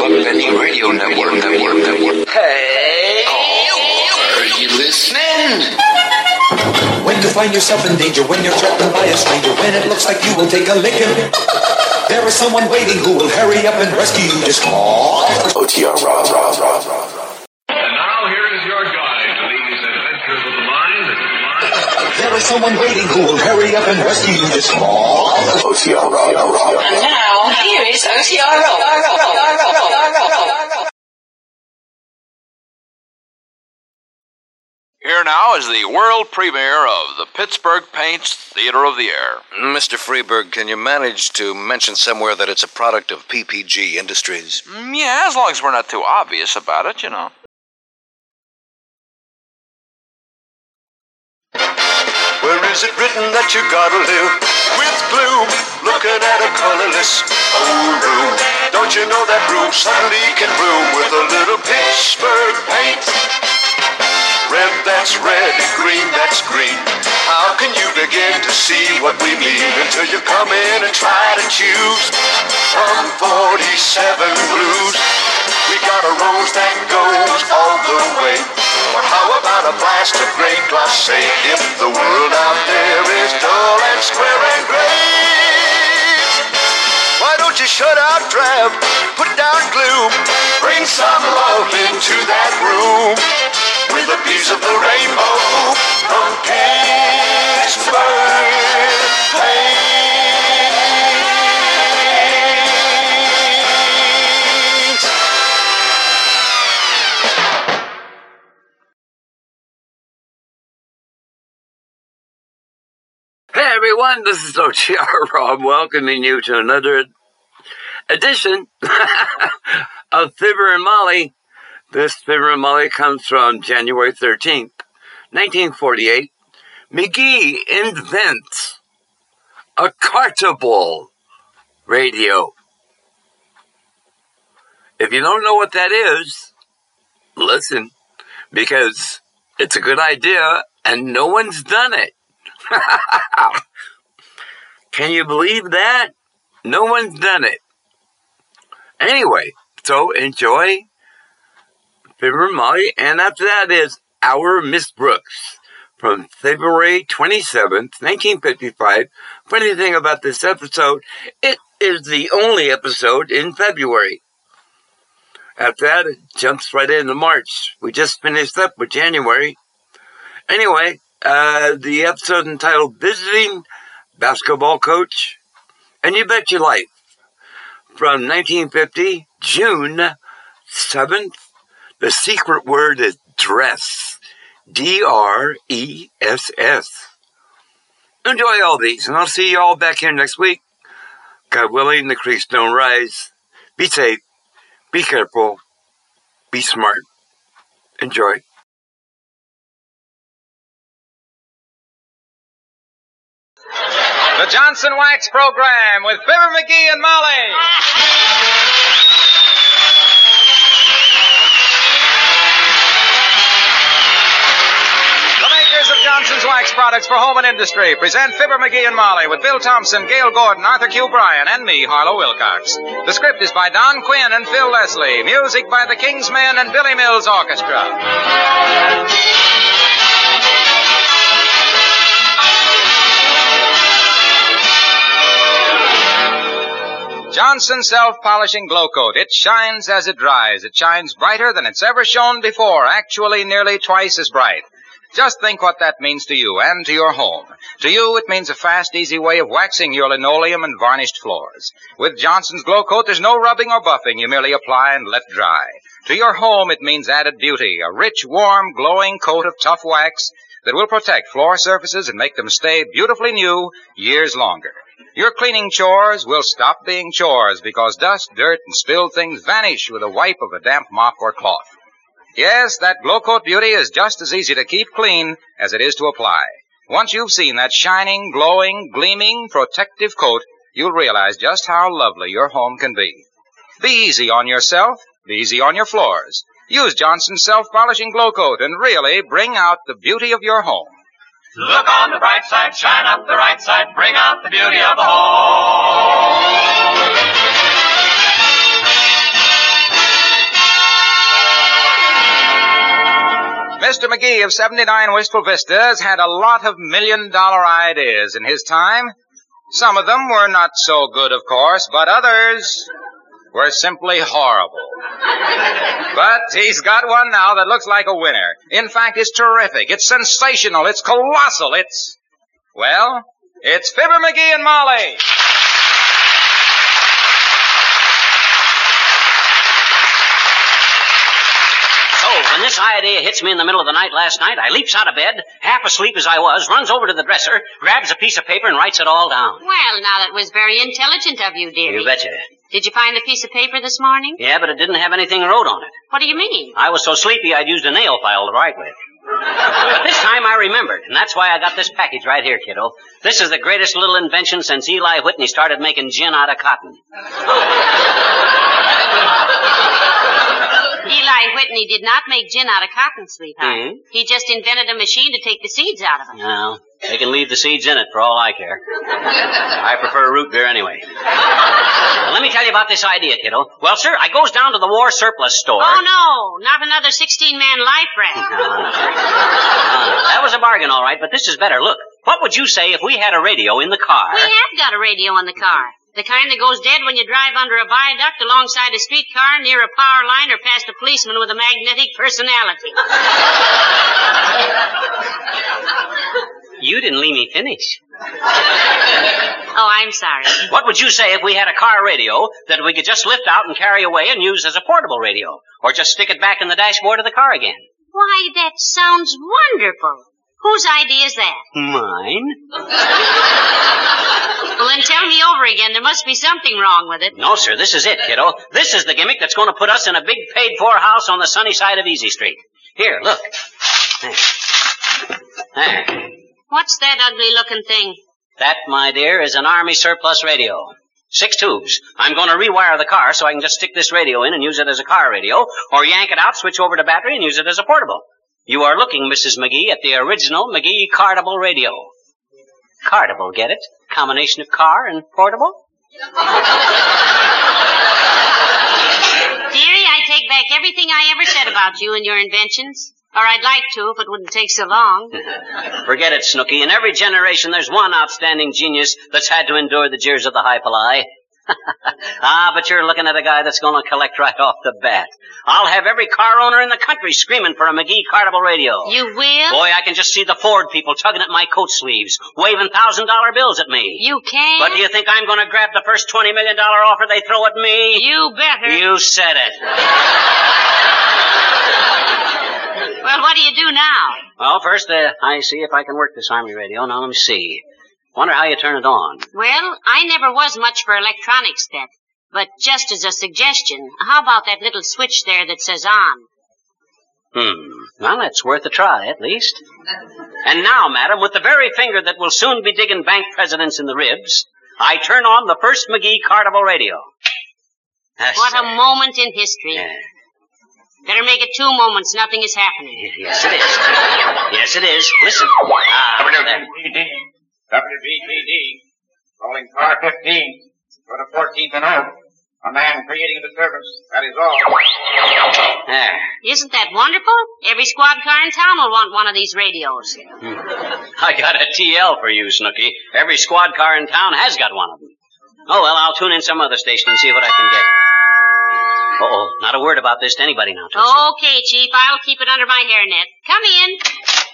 Buckpenny Radio Network. Hey! Oh, are you listening? When you find yourself in danger, when you're threatened by a stranger, when it looks like you will take a licking, there is someone waiting who will hurry up and rescue you. Just call OTR. And now here is your guide to these adventures of the mind. There is someone waiting who will hurry up and rescue you. Just call OTR. And now here is OTR. Here now is the world premiere of the Pittsburgh Paints Theater of the Air. Mr. Freeberg, can you manage to mention somewhere that it's a product of PPG Industries? Yeah, as long as we're not too obvious about it, you know. Where is it written that you gotta live with gloom, looking at a colorless old room? Don't you know that room suddenly can bloom with a little Pittsburgh paint? Red, that's red, green, that's green. How can you begin to see what we mean until you come in and try to choose from 47 blues? We got a rose that goes all the way. Or how about a blast of great gloss? Say if the world out there is dull and square and gray, why don't you shut out drab, put down gloom, bring some love into that room? With a piece of the rainbow from Pittsburgh Paints. Hey everyone, this is OTR Rob welcoming you to another edition of Fibber and Molly. This Fibber and Molly comes from January 13th, 1948. McGee invents a cartable radio. If you don't know what that is, listen, because it's a good idea and no one's done it. Can you believe that? No one's done it. Anyway, so enjoy Fibber and Molly, and after that is Our Miss Brooks from February 27th, 1955. Funny thing about this episode, it is the only episode in February. After that, it jumps right into March. We just finished up with January. Anyway, the episode entitled Visiting Basketball Coach and You Bet Your Life from 1950, June 7th. The secret word is dress. D-R-E-S-S. Enjoy all these, and I'll see you all back here next week. God willing, the creeks don't rise. Be safe. Be careful. Be smart. Enjoy. The Johnson Wax Program with Fibber McGee and Molly. Johnson's Wax Products for Home and Industry present Fibber McGee and Molly with Bill Thompson, Gail Gordon, Arthur Q. Bryan, and me, Harlow Wilcox. The script is by Don Quinn and Phil Leslie. Music by the Kingsmen and Billy Mills Orchestra. Johnson Self-Polishing Glow Coat. It shines as it dries. It shines brighter than it's ever shone before, actually nearly twice as bright. Just think what that means to you and to your home. To you, it means a fast, easy way of waxing your linoleum and varnished floors. With Johnson's Glow Coat, there's no rubbing or buffing. You merely apply and let dry. To your home, it means added beauty, a rich, warm, glowing coat of tough wax that will protect floor surfaces and make them stay beautifully new years longer. Your cleaning chores will stop being chores because dust, dirt, and spilled things vanish with a wipe of a damp mop or cloth. Yes, that Glow Coat beauty is just as easy to keep clean as it is to apply. Once you've seen that shining, glowing, gleaming, protective coat, you'll realize just how lovely your home can be. Be easy on yourself. Be easy on your floors. Use Johnson's Self-Polishing Glow Coat and really bring out the beauty of your home. Look on the bright side, shine up the right side, bring out the beauty of the home. Mr. McGee of 79 Wistful Vistas had a lot of million-dollar ideas in his time. Some of them were not so good, of course, but others were simply horrible. But he's got one now that looks like a winner. In fact, it's terrific. It's sensational. It's colossal. It's, well, it's Fibber McGee and Molly. When this idea hits me in the middle of the night last night, I leaps out of bed, half asleep as I was, runs over to the dresser, grabs a piece of paper and writes it all down. Well, now that was very intelligent of you, dearie. You betcha. Did you find the piece of paper this morning? Yeah, but it didn't have anything wrote on it. What do you mean? I was so sleepy I'd used a nail file to write with. But this time I remembered, and that's why I got this package right here, kiddo. This is the greatest little invention since Eli Whitney started making gin out of cotton. Eli Whitney did not make gin out of cotton, sweetheart. Mm-hmm. He just invented a machine to take the seeds out of them. No, they can leave the seeds in it for all I care. I prefer root beer anyway. Well, let me tell you about this idea, kiddo. Well, sir, I goes down to the war surplus store. Oh, no, not another 16-man life raft. That was a bargain, all right, but this is better. Look, what would you say if we had a radio in the car? We have got a radio in the car. The kind that goes dead when you drive under a viaduct, alongside a streetcar, near a power line, or past a policeman with a magnetic personality. You didn't leave me finish. Oh, I'm sorry. What would you say if we had a car radio that we could just lift out and carry away and use as a portable radio? Or just stick it back in the dashboard of the car again? Why, that sounds wonderful. Whose idea is that? Mine. Well, then tell me over again. There must be something wrong with it. No, sir, this is it, kiddo. This is the gimmick that's going to put us in a big paid-for house on the sunny side of Easy Street. Here, look. There. What's that ugly-looking thing? That, my dear, is an Army surplus radio. 6 tubes. I'm going to rewire the car so I can just stick this radio in and use it as a car radio, or yank it out, switch over to battery, and use it as a portable. You are looking, Mrs. McGee, at the original McGee cardable radio. Cardable, get it? Combination of car and portable? Dearie, I take back everything I ever said about you and your inventions. Or I'd like to, if it wouldn't take so long. Forget it, Snooky. In every generation, there's one outstanding genius that's had to endure the jeers of the hypoli. But you're looking at a guy that's going to collect right off the bat. I'll have every car owner in the country screaming for a McGee cardable radio. You will? Boy, I can just see the Ford people tugging at my coat sleeves, waving $1,000 bills at me. You can? But do you think I'm going to grab the first $20 million offer they throw at me? You better. You said it. Well, what do you do now? Well, first, I see if I can work this Army radio. Now, let me see. Wonder how you turn it on. Well, I never was much for electronics, Pep. But just as a suggestion, how about that little switch there that says on? Well, that's worth a try, at least. And now, madam, with the very finger that will soon be digging bank presidents in the ribs, I turn on the first McGee cardable radio. That's what a moment in history. Yeah. Better make it 2 moments. Nothing is happening. Yes, it is. Yes, it is. Listen. There. WVPD, calling car 15, go to 14th and out. A man creating a disturbance, that is all. There. Isn't that wonderful? Every squad car in town will want one of these radios. I got a TL for you, Snooky. Every squad car in town has got one of them. Oh, well, I'll tune in some other station and see what I can get. Uh-oh, not a word about this to anybody now, Tootsie. Okay, Chief, I'll keep it under my hairnet. Come in.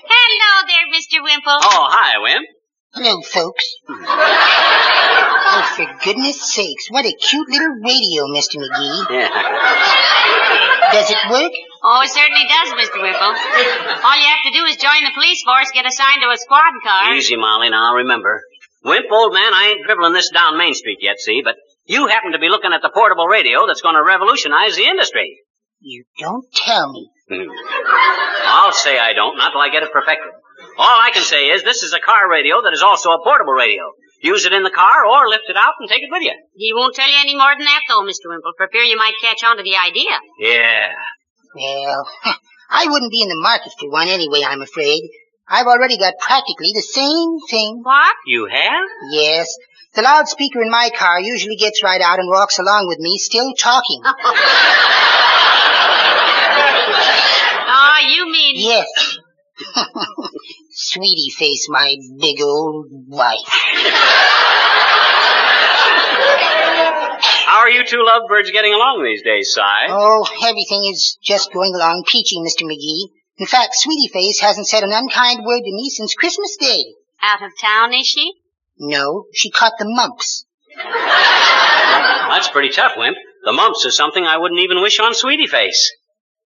Hello there, Mr. Wimple. Oh, hi, Wimp. Hello, folks. Oh, for goodness sakes, what a cute little radio, Mr. McGee. Yeah. Does it work? Oh, it certainly does, Mr. Whipple. All you have to do is join the police force, get assigned to a squad car. Easy, Molly, now, remember. Wimp, old man, I ain't dribbling this down Main Street yet, see, but you happen to be looking at the portable radio that's going to revolutionize the industry. You don't tell me. I'll say I don't, not till I get it perfected. All I can say is this is a car radio that is also a portable radio. Use it in the car or lift it out and take it with you. He won't tell you any more than that, though, Mr. Wimple, for fear you might catch on to the idea. Yeah. Well, I wouldn't be in the market for one anyway, I'm afraid. I've already got practically the same thing. What? You have? Yes. The loudspeaker in my car usually gets right out and walks along with me, still talking. Why, you mean... Yes. Sweetie face, my big old wife. How are you two lovebirds getting along these days, Si? Oh, everything is just going along peachy, Mr. McGee. In fact, Sweetie Face hasn't said an unkind word to me since Christmas Day. Out of town, is she? No, she caught the mumps. That's pretty tough, Wimp. The mumps are something I wouldn't even wish on Sweetie Face.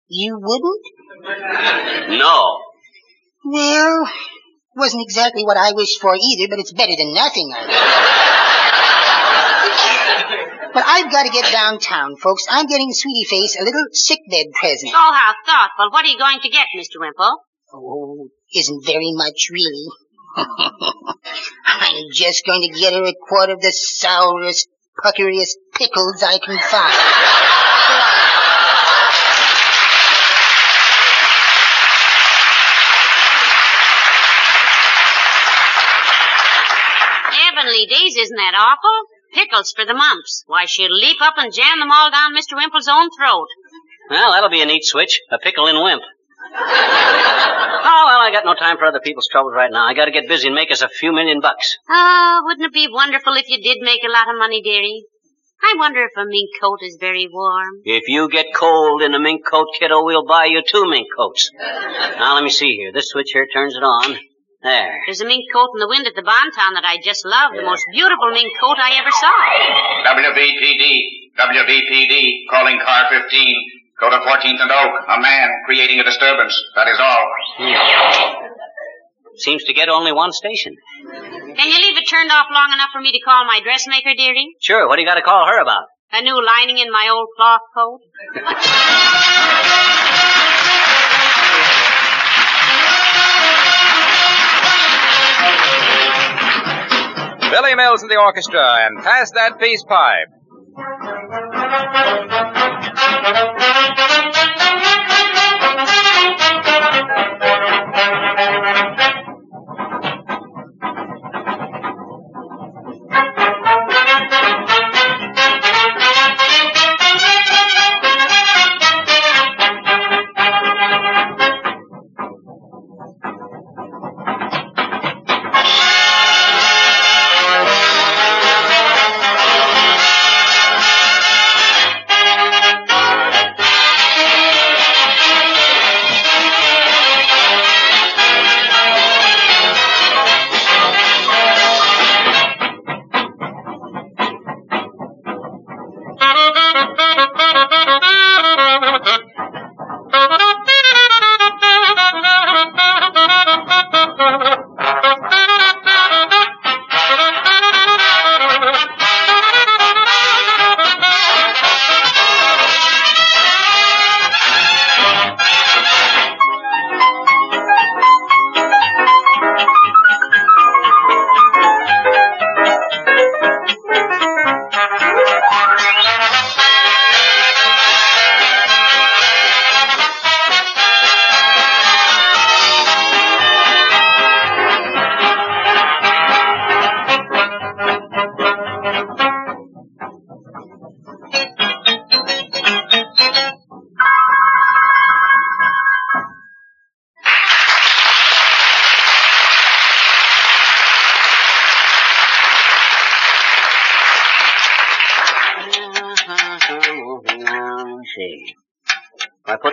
You wouldn't? No. Well, wasn't exactly what I wished for either, but it's better than nothing, I guess. But I've got to get downtown, folks. I'm getting Sweetie Face a little sickbed present. Oh, how thoughtful. What are you going to get, Mr. Wimple? Oh, isn't very much, really. I'm just going to get her a quart of the sourest, puckeriest pickles I can find. Days, isn't that awful? Pickles for the mumps. Why, she'll leap up and jam them all down Mr. Wimple's own throat. Well, that'll be a neat switch. A pickle in Wimp. Oh, well, I got no time for other people's troubles right now. I gotta get busy and make us a few $1,000,000. Oh, wouldn't it be wonderful if you did make a lot of money, dearie? I wonder if a mink coat is very warm. If you get cold in a mink coat, kiddo, we'll buy you 2 mink coats. Now, let me see here. This switch here turns it on. There. There's a mink coat in the wind at the Bon Ton that I just love. Yeah. The most beautiful mink coat I ever saw. WVPD, calling car 15. Go to 14th and Oak. A man creating a disturbance. That is all. Seems to get only one station. Can you leave it turned off long enough for me to call my dressmaker, dearie? Sure. What do you got to call her about? A new lining in my old cloth coat. Billy Mills and the orchestra, and Pass That Peace Pie.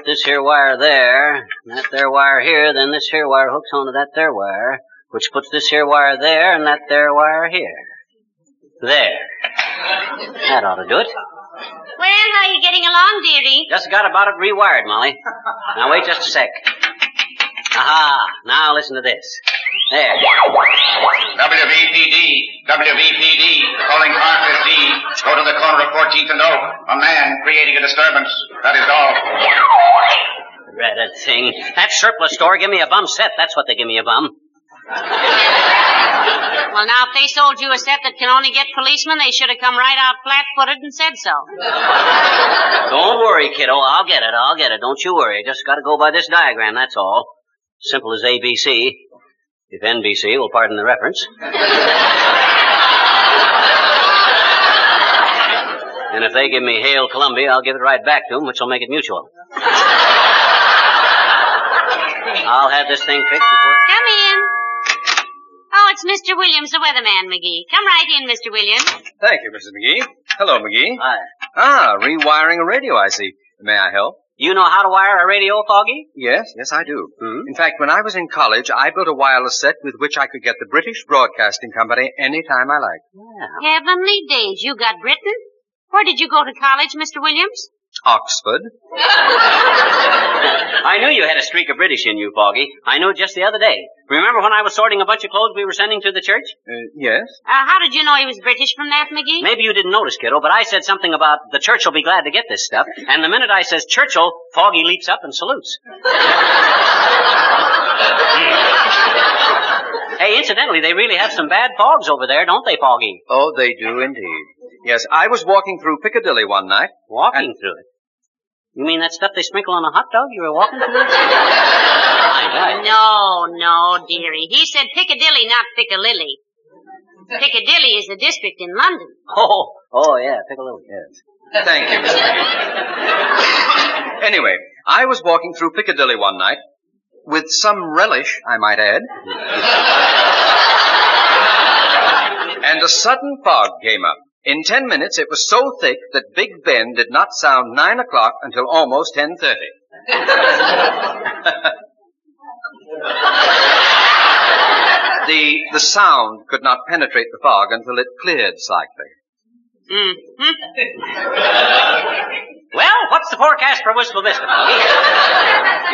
This here wire there, and that there wire here, then this here wire hooks onto that there wire, which puts this here wire there, and that there wire here. There. That ought to do it. Well, how are you getting along, dearie? Just got about it rewired, Molly. Now, wait just a sec. Aha! Now, listen to this. There. WVPD, calling car 15. Go to the corner of 14th and Oak. A man creating a disturbance. That is all. Reddit thing. That surplus store, give me a bum set. That's what they give me, a bum. Well, now, if they sold you a set that can only get policemen, they should have come right out flat-footed and said so. Don't worry, kiddo. I'll get it. Don't you worry. Just got to go by this diagram, that's all. Simple as ABC. If NBC will pardon the reference. And if they give me Hail Columbia, I'll give it right back to them, which will make it mutual. I'll have this thing fixed before... Come in. Oh, it's Mr. Williams, the weatherman, McGee. Come right in, Mr. Williams. Thank you, Mrs. McGee. Hello, McGee. Hi. Ah, rewiring a radio, I see. May I help? You know how to wire a radio, Foggy? Yes, I do. Mm-hmm. In fact, when I was in college, I built a wireless set with which I could get the British Broadcasting Company any time I liked. Wow. Heavenly days. You got Britain? Where did you go to college, Mr. Williams? Oxford. I knew you had a streak of British in you, Foggy. I knew just the other day. Remember when I was sorting a bunch of clothes we were sending to the church? Yes. How did you know he was British from that, McGee? Maybe you didn't notice, kiddo, but I said something about the church will be glad to get this stuff, and the minute I says Churchill, Foggy leaps up and salutes. Hey, incidentally, they really have some bad fogs over there, don't they, Foggy? Oh, they do indeed. Yes, I was walking through Piccadilly one night. Walking through it? You mean that stuff they sprinkle on a hot dog? You were walking through it? No, dearie. He said Piccadilly, not Piccalilly. Piccadilly is the district in London. Oh, yeah, Piccadilly, yes. Thank you, Mr. Anyway, I was walking through Piccadilly one night, with some relish, I might add, and a sudden fog came up. In 10 minutes, it was so thick that Big Ben did not sound 9 o'clock until almost 10:30. The sound could not penetrate the fog until it cleared slightly. Mm-hmm. Well, what's the forecast for Wistful Vista, Foggy?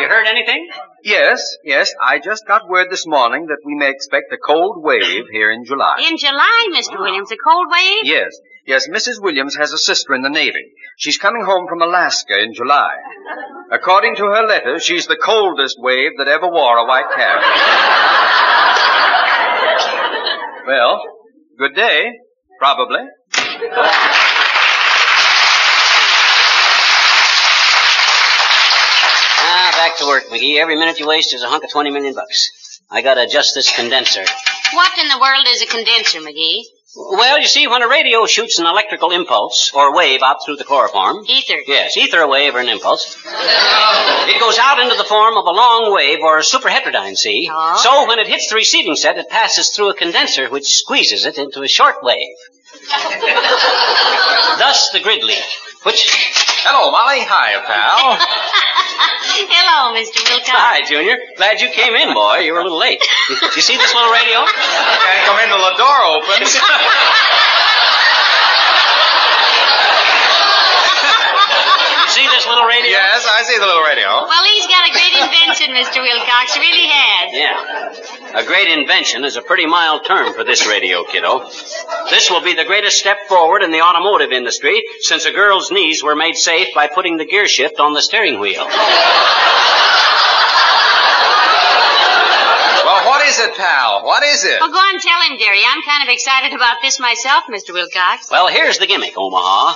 You heard anything? Yes. I just got word this morning that we may expect a cold wave here in July. In July, Mr. Williams, a cold wave? Yes. Mrs. Williams has a sister in the Navy. She's coming home from Alaska in July. According to her letter, she's the coldest wave that ever wore a white cap. Well, good day, probably. Back to work, McGee. Every minute you waste is a hunk of $20 million. I gotta adjust this condenser. What in the world is a condenser, McGee? Well, you see, when a radio shoots an electrical impulse or wave out through the chloroform... Ether. Yes, either a wave or an impulse. It goes out into the form of a long wave or a superheterodyne, see? Oh. So when it hits the receiving set, it passes through a condenser which squeezes it into a short wave. Thus the grid leak, which... Hello, Molly. Hi, pal. Hello, Mr. Wilcox. Hi, Junior. Glad you came in, boy. You were a little late. Did you see this little radio? Can't come in till the door opens. You see this little radio? Yes, I see the little radio. Well, he's got a great invention, Mr. Wilcox. Really has. Yeah. A great invention is a pretty mild term for this radio, kiddo. This will be the greatest step forward in the automotive industry since a girl's knees were made safe by putting the gear shift on the steering wheel. Well, what is it, pal? What is it? Well, go on and tell him, dearie. I'm kind of excited about this myself, Mr. Wilcox. Well, here's the gimmick, Omaha.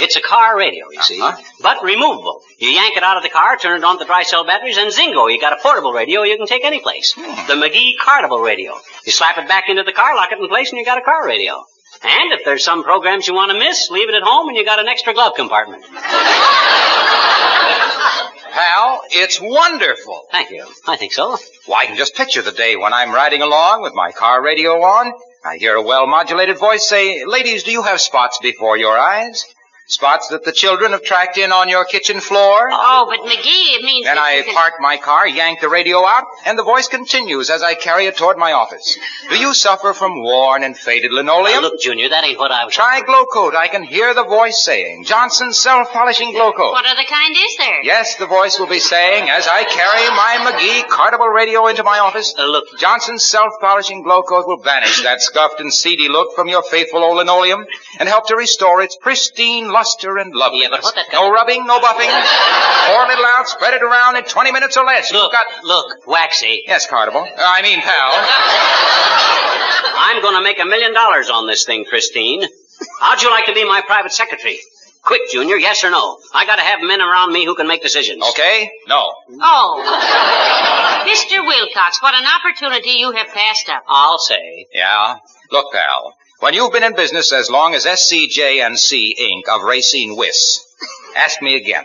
It's a car radio, you see, but removable. You yank it out of the car, turn it on to the dry cell batteries, and zingo, you got a portable radio you can take any place. The McGee Cartable radio. You slap it back into the car, lock it in place, and you got a car radio. And if there's some programs you want to miss, leave it at home, and you got an extra glove compartment. Pal, it's wonderful. Thank you. I think so. Well, I can just picture the day when I'm riding along with my car radio on. I hear a well-modulated voice say, "Ladies, do you have spots before your eyes? Spots that the children have tracked in on your kitchen floor." Oh, but McGee, it means... Then I park my car, yank the radio out, and the voice continues as I carry it toward my office. "Do you suffer from worn and faded linoleum?" Now, look, Junior, that ain't what I was... "Try Glow Coat," I can hear the voice saying. "Johnson's self-polishing Glow Coat." What other kind is there? Yes, the voice will be saying as I carry my McGee Cartable radio into my office. Look, "Johnson's self-polishing Glow Coat will banish that scuffed and seedy look from your faithful old linoleum and help to restore its pristine luster and loveliness." Yeah, but what that kind... No rubbing, no buffing. Pour a little out, spread it around in 20 minutes or less. Look, look, Waxy. Yes, Cartable. I mean, pal. I'm going to make $1 million on this thing, Christine. How'd you like to be my private secretary? Quick, Junior, yes or no? I got to have men around me who can make decisions. Okay, no. Oh. Mr. Wilcox, what an opportunity you have passed up. I'll say. Yeah. Look, pal. When you've been in business as long as SCJ&C, Inc. of Racine, Wiss, ask me again.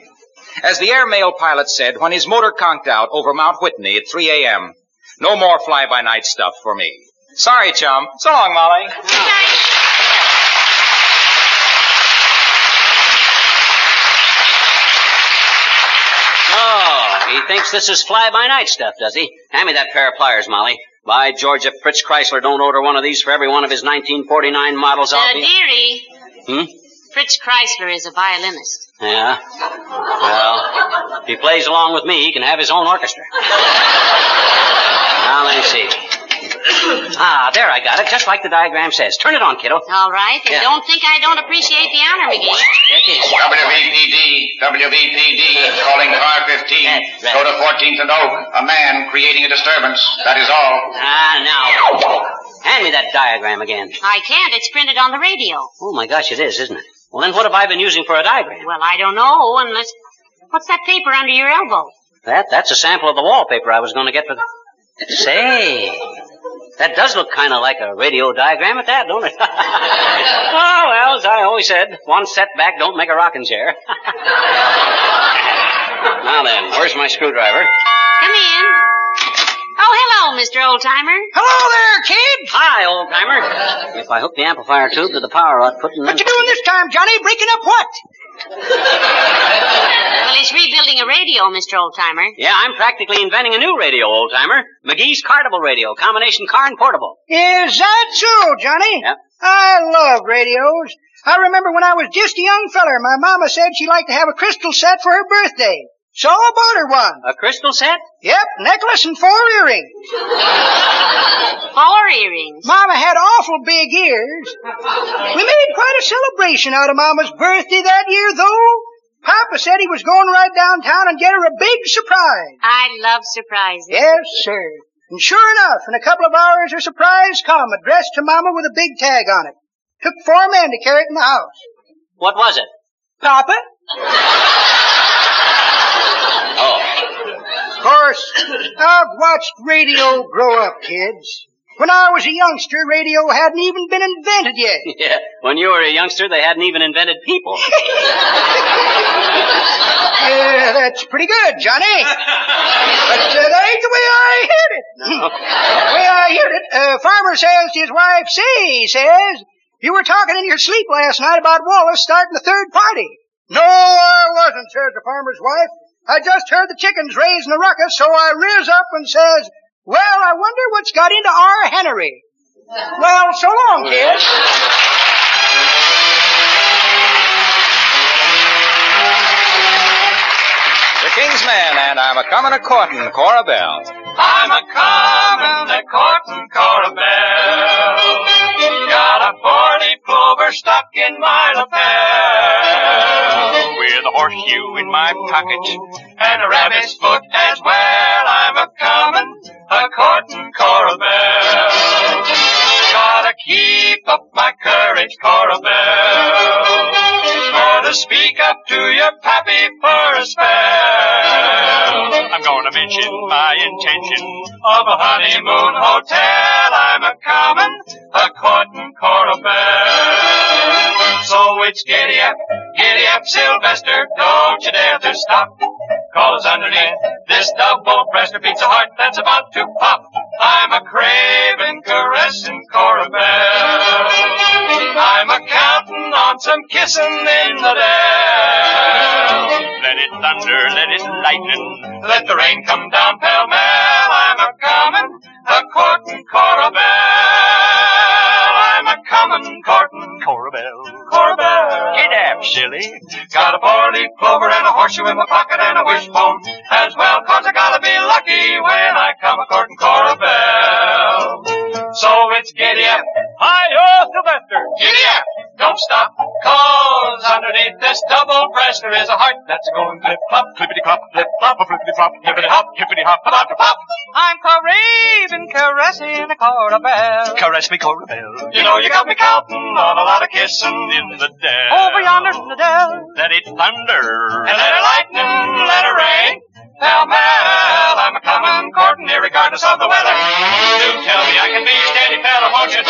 As the airmail pilot said when his motor conked out over Mount Whitney at 3 a.m., no more fly-by-night stuff for me. Sorry, chum. So long, Molly. Good night. Oh, he thinks this is fly-by-night stuff, does he? Hand me that pair of pliers, Molly. By George, if Fritz Kreisler don't order one of these for every one of his 1949 models, I'll be... dearie. Fritz Kreisler is a violinist. Yeah? Well, if he plays along with me, he can have his own orchestra. Now, let me see. Ah, there, I got it, just like the diagram says. Turn it on, kiddo. All right, and don't think I don't appreciate the honor, McGee. WVPD, WVPD, calling car 15. Right. Go to 14th and Oak. A man creating a disturbance. That is all. Ah, now. Hand me that diagram again. I can't. It's printed on the radio. Oh, my gosh, it is, isn't it? Well, then what have I been using for a diagram? Well, I don't know, unless... What's that paper under your elbow? That's a sample of the wallpaper I was going to get for the... Say, that does look kind of like a radio diagram at that, don't it? Oh, well, as I always said, one setback don't make a rocking chair. Now then, where's my screwdriver? Come in. Oh, hello, Mr. Oldtimer. Hello there, kid. Hi, Oldtimer. If I hook the amplifier tube to the power output... What you doing this time, Johnny? Breaking up what? Well, he's rebuilding a radio, Mr. Oldtimer. Yeah, I'm practically inventing a new radio, Oldtimer. McGee's Cartable Radio, combination car and portable. Is that so, Johnny? Yep. I love radios. I remember when I was just a young feller, my mama said she liked to have a crystal set for her birthday. So I bought her one. A crystal set? Yep, necklace and 4 earrings. 4 earrings? Mama had awful big ears. We made quite a celebration out of Mama's birthday that year, though. Papa said he was going right downtown and get her a big surprise. I love surprises. Yes, sir. And sure enough, in a couple of hours, her surprise come addressed to Mama with a big tag on it. Took 4 men to carry it in the house. What was it? Papa. Of course, I've watched radio grow up, kids. When I was a youngster, radio hadn't even been invented yet. Yeah, when you were a youngster, they hadn't even invented people. Yeah, that's pretty good, Johnny. But that ain't the way I heard it. No. The way I heard it, farmer says to his wife, "Say," says, "you were talking in your sleep last night about Wallace starting a third party." "No, I wasn't," says the farmer's wife. "I just heard the chickens raising a ruckus, so I rears up and says, 'Well, I wonder what's got into our Henry.'" Well, so long, kid. The King's Man, and I'm a-comin' a-courtin' Cora Belle. I'm a-comin' a-courtin' Cora Belle. Got a 40 plover stuck in my lapel. With a horseshoe in my pocket and a rabbit's foot as well. I'm a-comin' a-courtin' Cora Belle. Gotta keep up my courage, Cora Belle. Gotta speak up to your pappy for a spell. I'm gonna mention my intention of a honeymoon hotel. I'm a-comin' a-courtin' Cora Belle. So it's giddy up, Sylvester, don't you dare to stop. 'Cause underneath this double-breasted beats a heart that's about to pop. I'm a-cravin', caressin' Cora Belle. I'm a-countin' on some kissin' in the dell. Let it thunder, let it lightnin', let the rain come down pell-mell. I'm a-comin', a-courtin' Cora Belle. I'm a-comin', courtin' Cora Belle. Cora Belle. Gidap, silly. Got a barley clover and a horseshoe in my pocket and a wishbone as well, 'cause I gotta be lucky when I come a-courtin' Cora Belle. So it's giddy-up. Hi-yo, Sylvester. Giddy-up. Don't stop, 'cause underneath this double-breaster is a heart that's going flip-flop, clippity-clop, flip-flop, flippity-flop, hippity-hop, hippity-hop, about to pop. I'm craving, caressing a Cora Belle. Caress me, Cora Belle. You know you got me counting on a lot of kissin' in the dell. Over yonder in the dell. Let it thunder. And let it lightning, let it rain. Pell-mell, I'm a-comin' courtin' irregardless of the weather. Do tell me I can be a steady fella, won't you?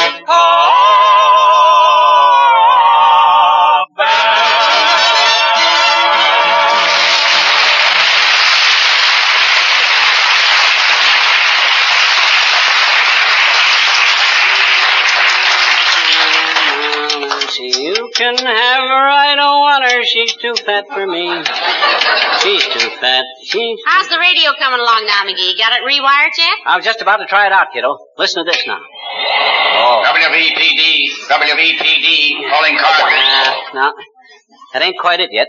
can have her. I don't want her. She's too fat for me. She's too fat. She's too... How's the radio coming along now, McGee? Got it rewired yet? I was just about to try it out, kiddo. Listen to this now. Oh. WVPD. WVPD. Calling Carter. No. That ain't quite it yet.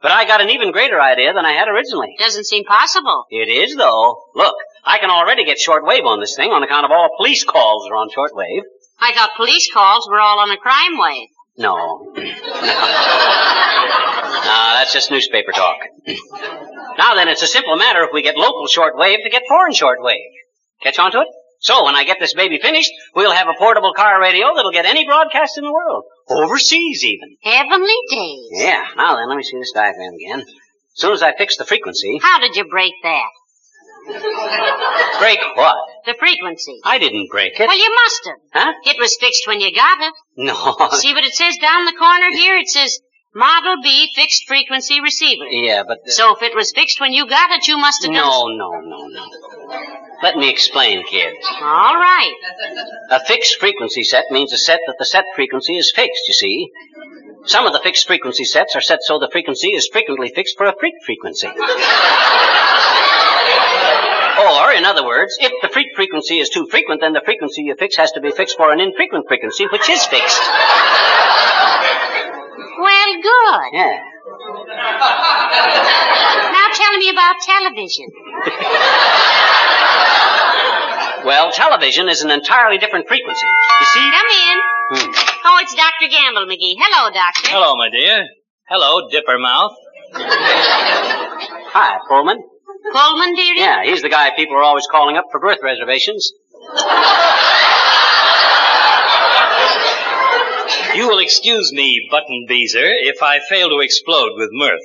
But I got an even greater idea than I had originally. Doesn't seem possible. It is, though. Look, I can already get shortwave on this thing on account of all police calls are on shortwave. I thought police calls were all on a crime wave. No. No, that's just newspaper talk. Now then, it's a simple matter if we get local shortwave to get foreign shortwave. Catch on to it? So when I get this baby finished, we'll have a portable car radio that'll get any broadcast in the world. Overseas, even. Heavenly days. Yeah. Now then, let me see this diagram again. As soon as I fix the frequency... How did you break that? Break what? The frequency. I didn't break it. Well, you must have. Huh? It was fixed when you got it. No. See what it says down the corner here? It says... Model B, fixed frequency receiver. Yeah, but... So if it was fixed when you got it, you must have... No. Let me explain, kids. All right. A fixed frequency set means a set that the set frequency is fixed, you see. Some of the fixed frequency sets are set so the frequency is frequently fixed for a freak frequency. Or, in other words, if the freak frequency is too frequent, then the frequency you fix has to be fixed for an infrequent frequency, which is fixed. Well, good. Yeah. Now tell me about television. Well, television is an entirely different frequency. You see? Come in. Oh, it's Dr. Gamble, McGee. Hello, Doctor. Hello, my dear. Hello, Dipper Mouth. Hi, Coleman. Coleman, dearie? Yeah, he's the guy people are always calling up for birth reservations. You will excuse me, Button Beezer, if I fail to explode with mirth.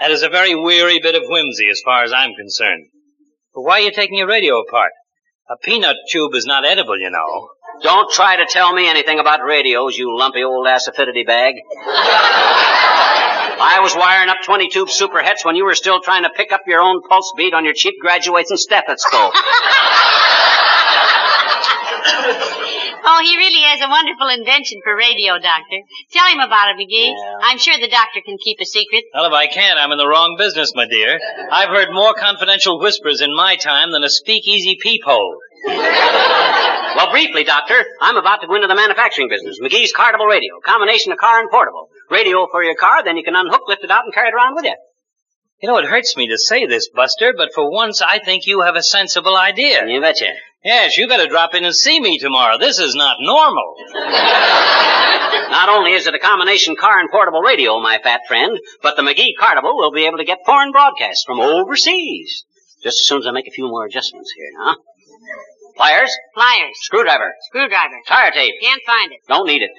That is a very weary bit of whimsy as far as I'm concerned. But why are you taking your radio apart? A peanut tube is not edible, you know. Don't try to tell me anything about radios, you lumpy old-ass affinity bag. I was wiring up 20-tube superhets when you were still trying to pick up your own pulse beat on your cheap graduating stethoscope. Oh, he really has a wonderful invention for radio, Doctor. Tell him about it, McGee. Yeah. I'm sure the doctor can keep a secret. Well, if I can, I'm in the wrong business, my dear. I've heard more confidential whispers in my time than a speakeasy peephole. Well, briefly, Doctor, I'm about to go into the manufacturing business. McGee's Cartable Radio, combination of car and portable. Radio for your car, then you can unhook, lift it out, and carry it around with you. You know, it hurts me to say this, Buster, but for once I think you have a sensible idea. You betcha. Yes, you better drop in and see me tomorrow. This is not normal. Not only is it a combination car and portable radio, my fat friend, but the McGee Cartable will be able to get foreign broadcasts from overseas. Just as soon as I make a few more adjustments here, huh? Pliers? Pliers. Screwdriver? Screwdriver. Tire tape? Can't find it. Don't need it.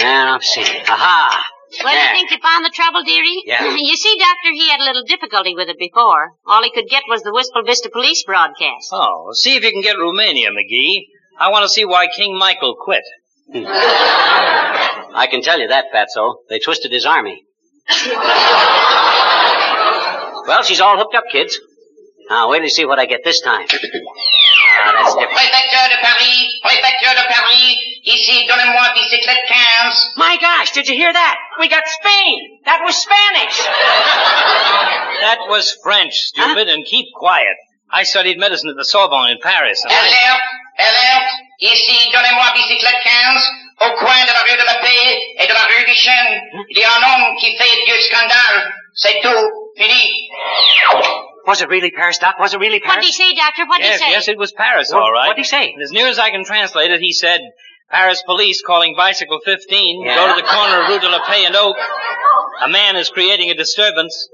Now, let's see. Aha! Well, yeah. You think you found the trouble, dearie? Yeah. You see, Doctor, he had a little difficulty with it before. All he could get was the Wistful Vista police broadcast. Oh, see if you can get Romania, McGee. I want to see why King Michael quit. I can tell you that, Fatso. They twisted his army. Well, she's all hooked up, kids. Now, wait to see what I get this time. Ah, that's different. Préfecture de Paris! Préfecture de Paris! Ici, donnez-moi 1715. My gosh, did you hear that? We got Spain! That was Spanish! That was French, stupid, huh? And keep quiet. I studied medicine at the Sorbonne in Paris. Alerte! Alerte! Ici, donnez-moi 1715. Au coin de la rue de la Paix et de la rue du Chêne, il y a un homme qui fait du scandale. C'est tout. Fini. Was it really Paris, Doc? Was it really Paris? What did he say, Doctor? What did he say? Yes, it was Paris, all right. What did he say? And as near as I can translate it, he said, Paris police calling bicycle 15, yeah. Go to the corner of Rue de la Paix and Oak. A man is creating a disturbance.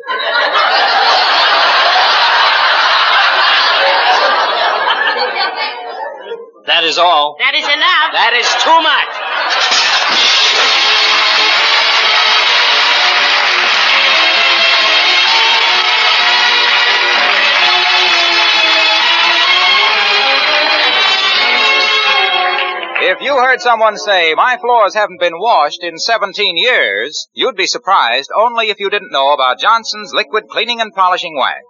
That is all. That is enough. That is too much. If you heard someone say, my floors haven't been washed in 17 years, you'd be surprised only if you didn't know about Johnson's Liquid Cleaning and Polishing Wax.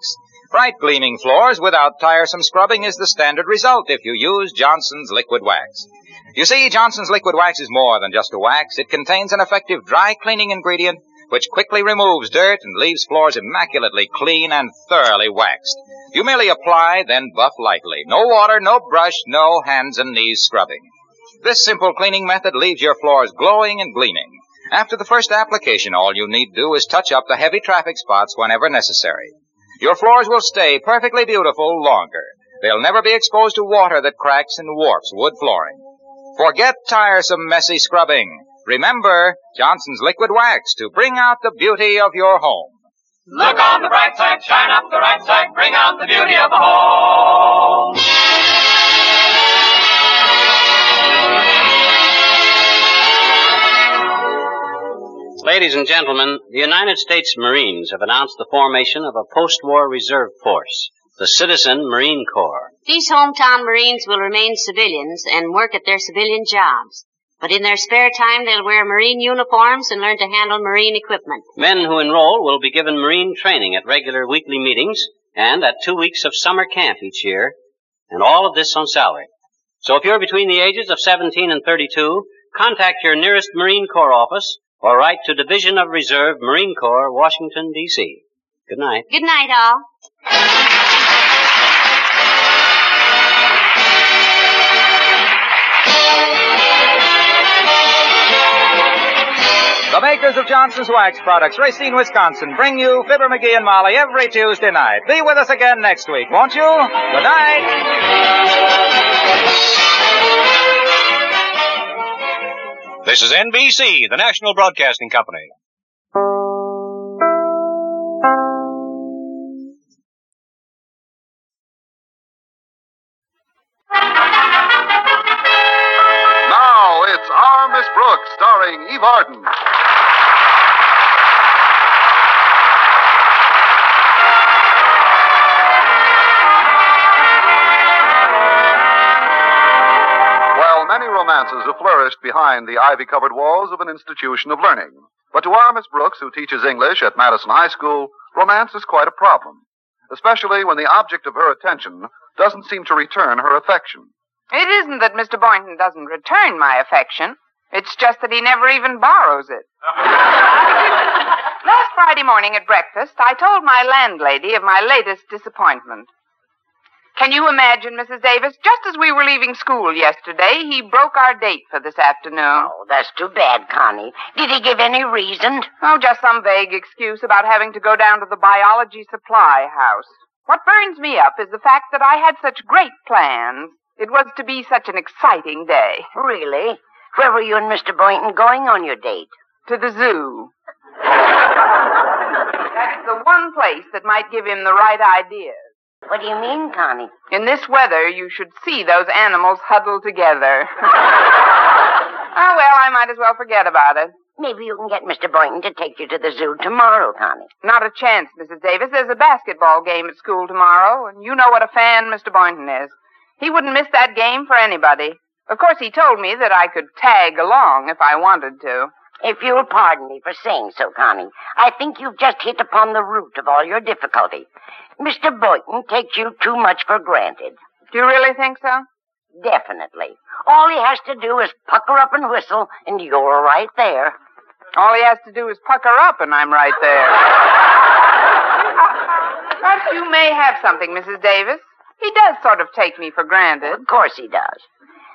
Bright-gleaming floors without tiresome scrubbing is the standard result if you use Johnson's Liquid Wax. You see, Johnson's Liquid Wax is more than just a wax. It contains an effective dry-cleaning ingredient which quickly removes dirt and leaves floors immaculately clean and thoroughly waxed. You merely apply, then buff lightly. No water, no brush, no hands and knees scrubbing. This simple cleaning method leaves your floors glowing and gleaming. After the first application, all you need do is touch up the heavy traffic spots whenever necessary. Your floors will stay perfectly beautiful longer. They'll never be exposed to water that cracks and warps wood flooring. Forget tiresome, messy scrubbing. Remember Johnson's Liquid Wax to bring out the beauty of your home. Look on the bright side, shine up the right side, bring out the beauty of the home. Ladies and gentlemen, the United States Marines have announced the formation of a post-war reserve force, the Citizen Marine Corps. These hometown Marines will remain civilians and work at their civilian jobs. But in their spare time, they'll wear Marine uniforms and learn to handle Marine equipment. Men who enroll will be given Marine training at regular weekly meetings and at 2 weeks of summer camp each year, and all of this on salary. So if you're between the ages of 17 and 32, contact your nearest Marine Corps office or write to Division of Reserve, Marine Corps, Washington, D.C. Good night. Good night, all. The makers of Johnson's Wax products, Racine, Wisconsin, bring you Fibber McGee and Molly every Tuesday night. Be with us again next week, won't you? Good night. This is NBC, the National Broadcasting Company. Now it's Our Miss Brooks, starring Eve Arden. Many romances have flourished behind the ivy-covered walls of an institution of learning. But to our Miss Brooks, who teaches English at Madison High School, romance is quite a problem, especially when the object of her attention doesn't seem to return her affection. It isn't that Mr. Boynton doesn't return my affection. It's just that he never even borrows it. Last Friday morning at breakfast, I told my landlady of my latest disappointment. Can you imagine, Mrs. Davis? Just as we were leaving school yesterday, he broke our date for this afternoon. Oh, that's too bad, Connie. Did he give any reason? Oh, just some vague excuse about having to go down to the biology supply house. What burns me up is the fact that I had such great plans. It was to be such an exciting day. Really? Where were you and Mr. Boynton going on your date? To the zoo. That's the one place that might give him the right ideas. What do you mean, Connie? In this weather, you should see those animals huddled together. Oh, well, I might as well forget about it. Maybe you can get Mr. Boynton to take you to the zoo tomorrow, Connie. Not a chance, Mrs. Davis. There's a basketball game at school tomorrow, and you know what a fan Mr. Boynton is. He wouldn't miss that game for anybody. Of course, he told me that I could tag along if I wanted to. If you'll pardon me for saying so, Connie, I think you've just hit upon the root of all your difficulty. Mr. Boynton takes you too much for granted. Do you really think so? Definitely. All he has to do is pucker up and whistle, and you're right there. All he has to do is pucker up, and I'm right there. But you may have something, Mrs. Davis. He does sort of take me for granted. Of course he does.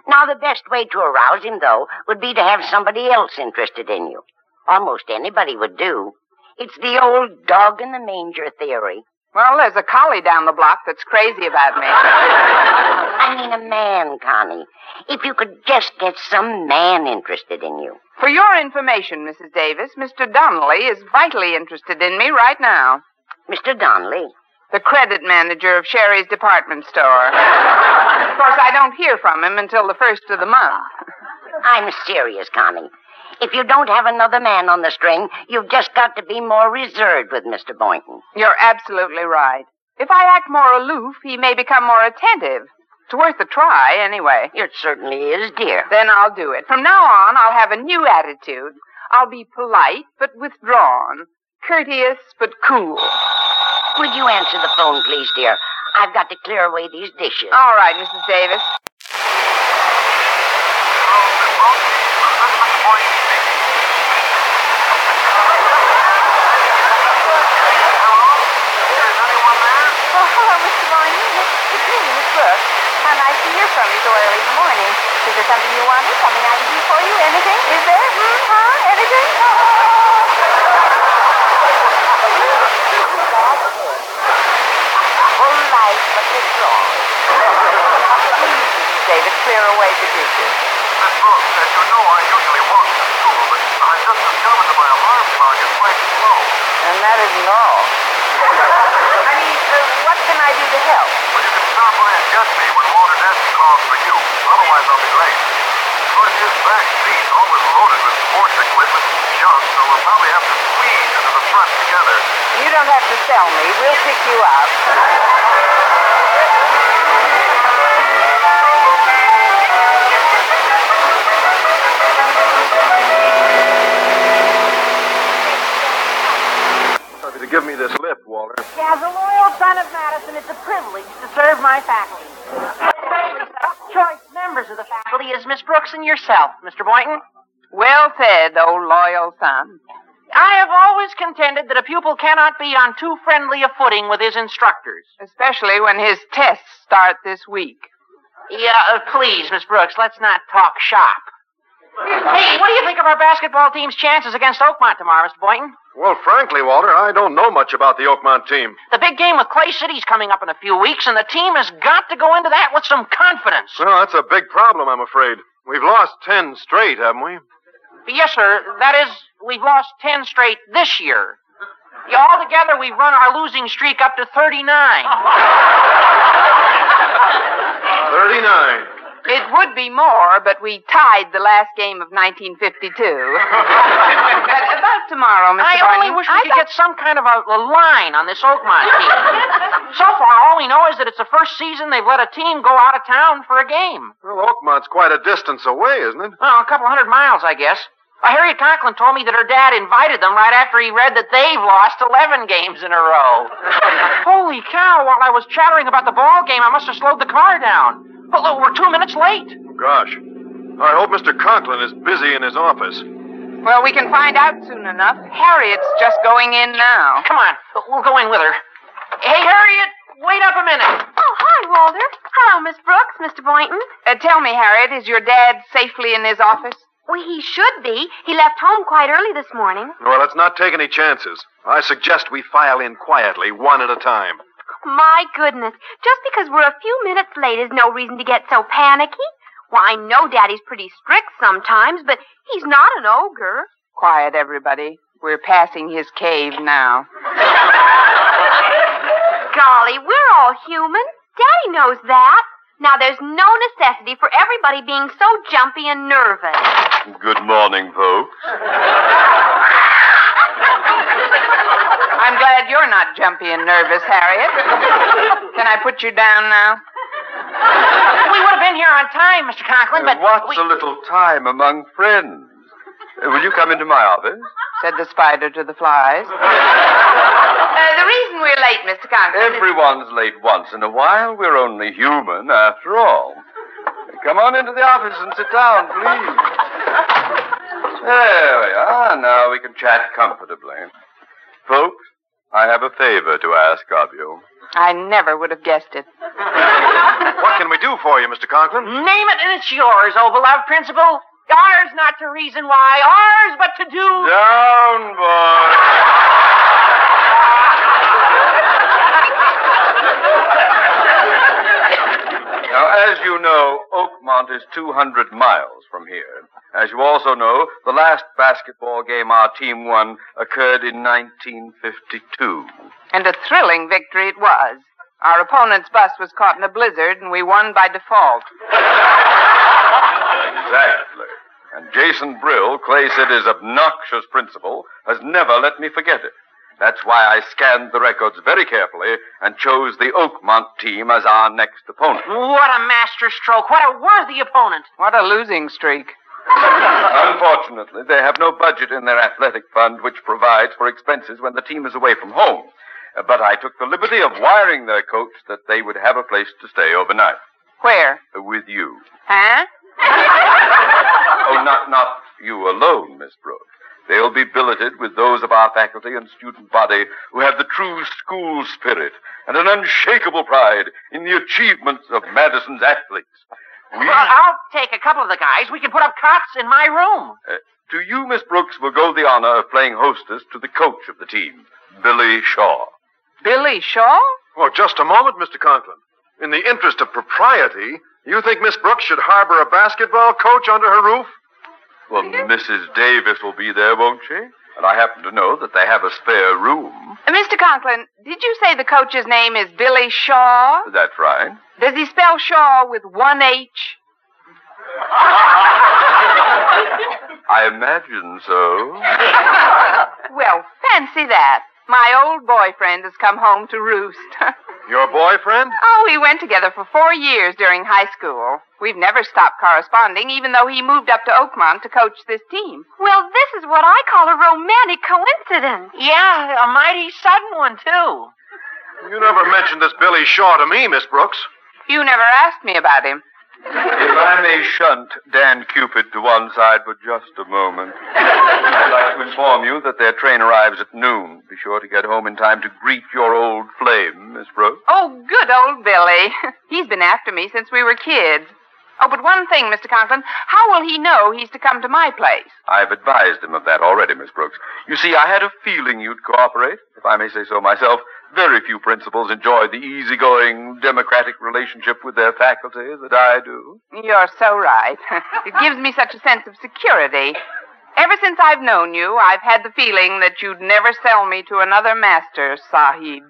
Now, the best way to arouse him, though, would be to have somebody else interested in you. Almost anybody would do. It's the old dog-in-the-manger theory. Well, there's a collie down the block that's crazy about me. I mean a man, Connie. If you could just get some man interested in you. For your information, Mrs. Davis, Mr. Donnelly is vitally interested in me right now. Mr. Donnelly? The credit manager of Sherry's department store. Of course, I don't hear from him until the first of the month. I'm serious, Connie. If you don't have another man on the string, you've just got to be more reserved with Mr. Boynton. You're absolutely right. If I act more aloof, he may become more attentive. It's worth a try, anyway. It certainly is, dear. Then I'll do it. From now on, I'll have a new attitude. I'll be polite but withdrawn, courteous but cool. Will you answer the phone, please, dear? I've got to clear away these dishes. All right, Mrs. Davis. Is there something you wanted? Something I can do for you? Anything? Is there? Huh? Anything? Whole life but it's wrong. Please, Mrs. Davis, clear away the dishes. Miss Brooks, as you know, I usually walk to school, but I just discovered that my alarm clock is quite slow. And that isn't all. I mean, what can I do to help? Well, you can stop by and get me when Walter Nesson calls for you. Otherwise, I'll be late. Of course, his back seat's always loaded with sports equipment and junk, so we'll probably have to squeeze into the front together. You don't have to tell me. We'll pick you up. Happy to give me this lift, Walter. Yeah, as a loyal son of Madison, it's a privilege to serve my faculty. Choice members of the faculty is Miss Brooks and yourself, Mr. Boynton. Well said, O loyal son. I have always contended that a pupil cannot be on too friendly a footing with his instructors. Especially when his tests start this week. Yeah, please, Miss Brooks, let's not talk shop. Hey, what do you think of our basketball team's chances against Oakmont tomorrow, Mr. Boynton? Well, frankly, Walter, I don't know much about the Oakmont team. The big game with Clay City's coming up in a few weeks, and the team has got to go into that with some confidence. Well, that's a big problem, I'm afraid. We've lost 10 straight, haven't we? Yes, sir. That is, we've lost 10 straight this year. Altogether, we've run our losing streak up to 39. 39. It would be more, but we tied the last game of 1952. But about tomorrow, Mr. Barney, only wish we could get some kind of a line on this Oakmont team. So far, all we know is that it's the first season they've let a team go out of town for a game. Well, Oakmont's quite a distance away, isn't it? Well, a couple 100 miles, I guess. Harriet Conklin told me that her dad invited them right after he read that they've lost 11 games in a row. Holy cow, while I was chattering about the ball game, I must have slowed the car down. Well, we're 2 minutes late. Gosh. I hope Mr. Conklin is busy in his office. Well, we can find out soon enough. Harriet's just going in now. Come on. We'll go in with her. Hey, Harriet, wait up a minute. Oh, hi, Walter. Hello, Miss Brooks, Mr. Boynton. Tell me, Harriet, is your dad safely in his office? Well, he should be. He left home quite early this morning. Well, let's not take any chances. I suggest we file in quietly, one at a time. My goodness, just because we're a few minutes late is no reason to get so panicky. Why, I know Daddy's pretty strict sometimes, but he's not an ogre. Quiet, everybody. We're passing his cave now. Golly, we're all human. Daddy knows that. Now, there's no necessity for everybody being so jumpy and nervous. Good morning, folks. I'm glad you're not jumpy and nervous, Harriet. Can I put you down now? We would have been here on time, Mr. Conklin, but... What's a little time among friends? Will you come into my office? Said the spider to the flies. The reason we're late, Mr. Conklin... Everyone's late once in a while. We're only human, after all. Come on into the office and sit down, please. There we are. Now we can chat comfortably. Folks, I have a favor to ask of you. I never would have guessed it. What can we do for you, Mr. Conklin? Name it and it's yours, oh beloved principal. Ours not to reason why, ours but to do... Down, boy. Now, as you know, Oakmont is 200 miles from here. As you also know, the last basketball game our team won occurred in 1952. And a thrilling victory it was. Our opponent's bus was caught in a blizzard, and we won by default. Exactly. And Jason Brill, Clay City's obnoxious principal, has never let me forget it. That's why I scanned the records very carefully and chose the Oakmont team as our next opponent. What a master stroke. What a worthy opponent. What a losing streak. Unfortunately, they have no budget in their athletic fund which provides for expenses when the team is away from home. but I took the liberty of wiring their coats that they would have a place to stay overnight. Where? With you. Huh? Oh, not you alone, Miss Brooks. They'll be billeted with those of our faculty and student body who have the true school spirit and an unshakable pride in the achievements of Madison's athletes. Well, I'll take a couple of the guys. We can put up cots in my room. To you, Miss Brooks, will go the honor of playing hostess to the coach of the team, Billy Shaw. Billy Shaw? Well, just a moment, Mr. Conklin. In the interest of propriety, you think Miss Brooks should harbor a basketball coach under her roof? Well, Mrs. Davis will be there, won't she? And I happen to know that they have a spare room. Mr. Conklin, did you say the coach's name is Billy Shaw? That's right. Does he spell Shaw with one H? I imagine so. Well, fancy that. My old boyfriend has come home to roost. Your boyfriend? Oh, we went together for 4 years during high school. We've never stopped corresponding, even though he moved up to Oakmont to coach this team. Well, this is what I call a romantic coincidence. Yeah, a mighty sudden one, too. You never mentioned this Billy Shaw to me, Miss Brooks. You never asked me about him. If I may shunt Dan Cupid to one side for just a moment, I'd like to inform you that their train arrives at noon. Be sure to get home in time to greet your old flame, Miss Brooks. Oh, good old Billy. He's been after me since we were kids. Oh, but one thing, Mr. Conklin, how will he know he's to come to my place? I've advised him of that already, Miss Brooks. You see, I had a feeling you'd cooperate, if I may say so myself. Very few principals enjoy the easygoing, democratic relationship with their faculty that I do. You're so right. It gives me such a sense of security. Ever since I've known you, I've had the feeling that you'd never sell me to another master, Sahib.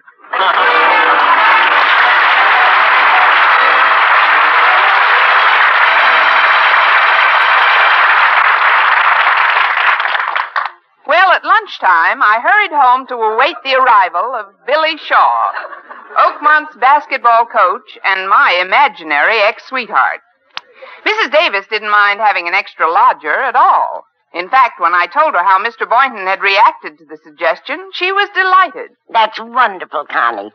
Well, at lunchtime, I hurried home to await the arrival of Billy Shaw, Oakmont's basketball coach and my imaginary ex-sweetheart. Mrs. Davis didn't mind having an extra lodger at all. In fact, when I told her how Mr. Boynton had reacted to the suggestion, she was delighted. That's wonderful, Connie.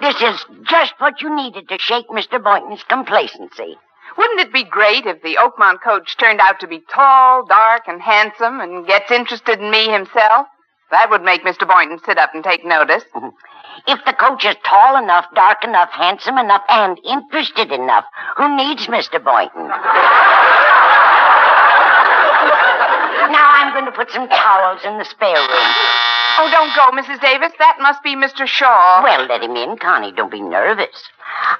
This is just what you needed to shake Mr. Boynton's complacency. Wouldn't it be great if the Oakmont coach turned out to be tall, dark, and handsome, and gets interested in me himself? That would make Mr. Boynton sit up and take notice. If the coach is tall enough, dark enough, handsome enough, and interested enough, who needs Mr. Boynton? Now I'm going to put some towels in the spare room. Oh, don't go, Mrs. Davis. That must be Mr. Shaw. Well, let him in, Connie. Don't be nervous.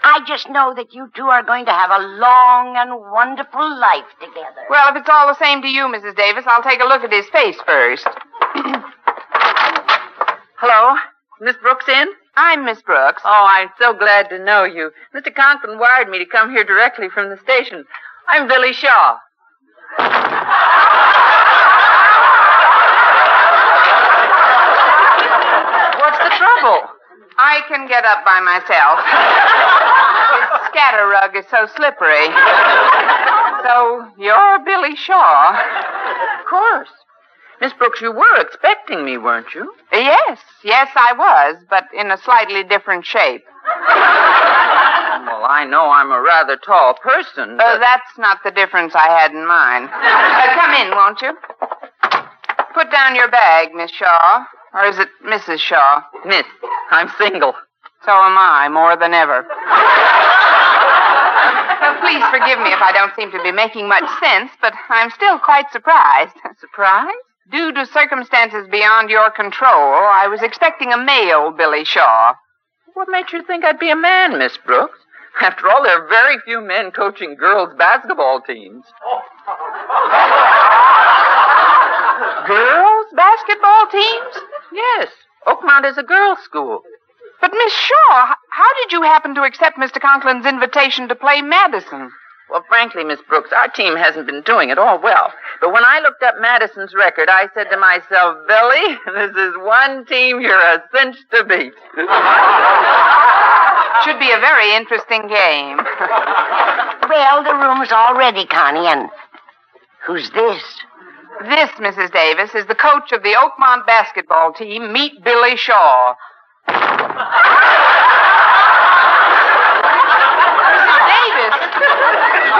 I just know that you two are going to have a long and wonderful life together. Well, if it's all the same to you, Mrs. Davis, I'll take a look at his face first. Hello? Miss Brooks in? I'm Miss Brooks. Oh, I'm so glad to know you. Mr. Conklin wired me to come here directly from the station. I'm Billy Shaw. What's the trouble? I can get up by myself. This scatter rug is so slippery. So, you're Billy Shaw. Of course. Miss Brooks, you were expecting me, weren't you? Yes, I was, but in a slightly different shape. Well, I know I'm a rather tall person, but... that's not the difference I had in mind. Come in, won't you? Put down your bag, Miss Shaw. Or is it Mrs. Shaw? Miss. I'm single. So am I, more than ever. Now, please forgive me if I don't seem to be making much sense, but I'm still quite surprised. Surprised? Due to circumstances beyond your control, I was expecting a male Billy Shaw. What made you think I'd be a man, Miss Brooks? After all, there are very few men coaching girls' basketball teams. Girls' basketball teams? Yes. Oakmont is a girls' school. But, Miss Shaw, how did you happen to accept Mr. Conklin's invitation to play Madison? Well, frankly, Miss Brooks, our team hasn't been doing it all well. But when I looked up Madison's record, I said to myself, Billy, this is one team you're a cinch to beat. Should be a very interesting game. Well, the room's all ready, Connie, and who's this? This, Mrs. Davis, is the coach of the Oakmont basketball team. Meet Billy Shaw. Mrs. Davis!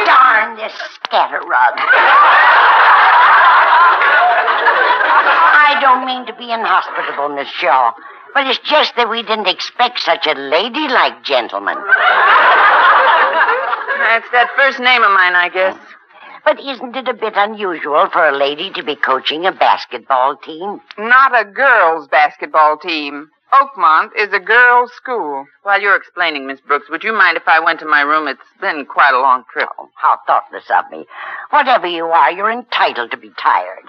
Darn this scatterrug. I don't mean to be inhospitable, Miss Shaw, but it's just that we didn't expect such a ladylike gentleman. That's that first name of mine, I guess. But isn't it a bit unusual for a lady to be coaching a basketball team? Not a girls' basketball team. Oakmont is a girls' school. While you're explaining, Miss Brooks, would you mind if I went to my room? It's been quite a long trip. Oh, how thoughtless of me. Whatever you are, you're entitled to be tired.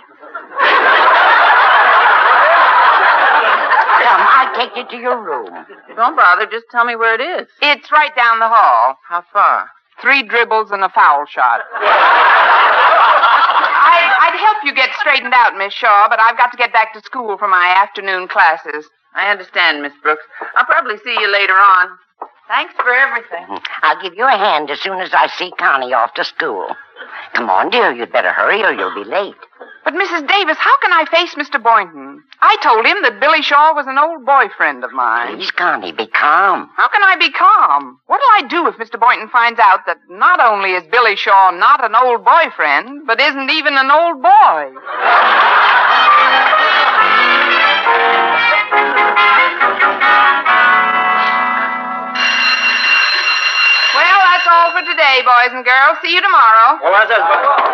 Come, I'll take you to your room. Don't bother. Just tell me where it is. It's right down the hall. How far? 3 dribbles and a foul shot. I'd help you get straightened out, Miss Shaw, but I've got to get back to school for my afternoon classes. I understand, Miss Brooks. I'll probably see you later on. Thanks for everything. I'll give you a hand as soon as I see Connie off to school. Come on, dear. You'd better hurry or you'll be late. But, Mrs. Davis, how can I face Mr. Boynton? I told him that Billy Shaw was an old boyfriend of mine. Please, Connie, be calm. How can I be calm? What'll I do if Mr. Boynton finds out that not only is Billy Shaw not an old boyfriend, but isn't even an old boy? Well, that's all for today, boys and girls. See you tomorrow. Well, that's us.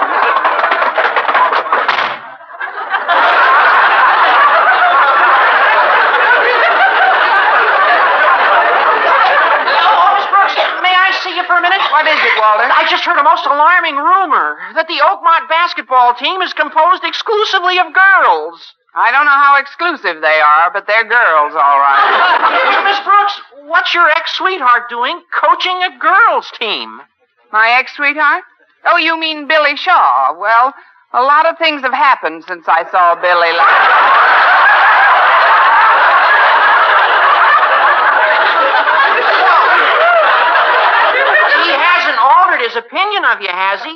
For a minute? What is it, Walter? I just heard a most alarming rumor that the Oakmont basketball team is composed exclusively of girls. I don't know how exclusive they are, but they're girls, all right. Miss Brooks, what's your ex-sweetheart doing coaching a girls' team? My ex-sweetheart? Oh, you mean Billy Shaw. Well, a lot of things have happened since I saw Billy last. His opinion of you, has he?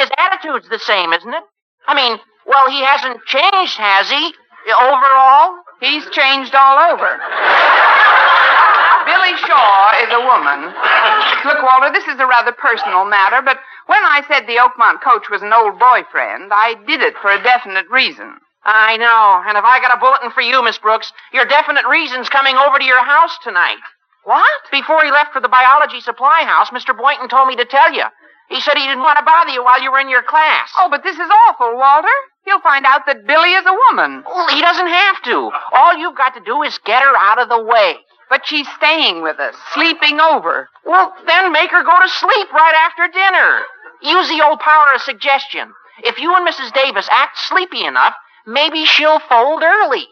His attitude's the same, isn't it? I mean, well, he hasn't changed, has he? Overall, he's changed all over. Billy Shaw is a woman. Look, Walter, this is a rather personal matter, but when I said the Oakmont coach was an old boyfriend, I did it for a definite reason. I know, and if I got a bulletin for you, Miss Brooks, your definite reason's coming over to your house tonight. What? Before he left for the biology supply house, Mr. Boynton told me to tell you. He said he didn't want to bother you while you were in your class. Oh, but this is awful, Walter. He'll find out that Billy is a woman. Well, he doesn't have to. All you've got to do is get her out of the way. But she's staying with us, sleeping over. Well, then make her go to sleep right after dinner. Use the old power of suggestion. If you and Mrs. Davis act sleepy enough, maybe she'll fold early.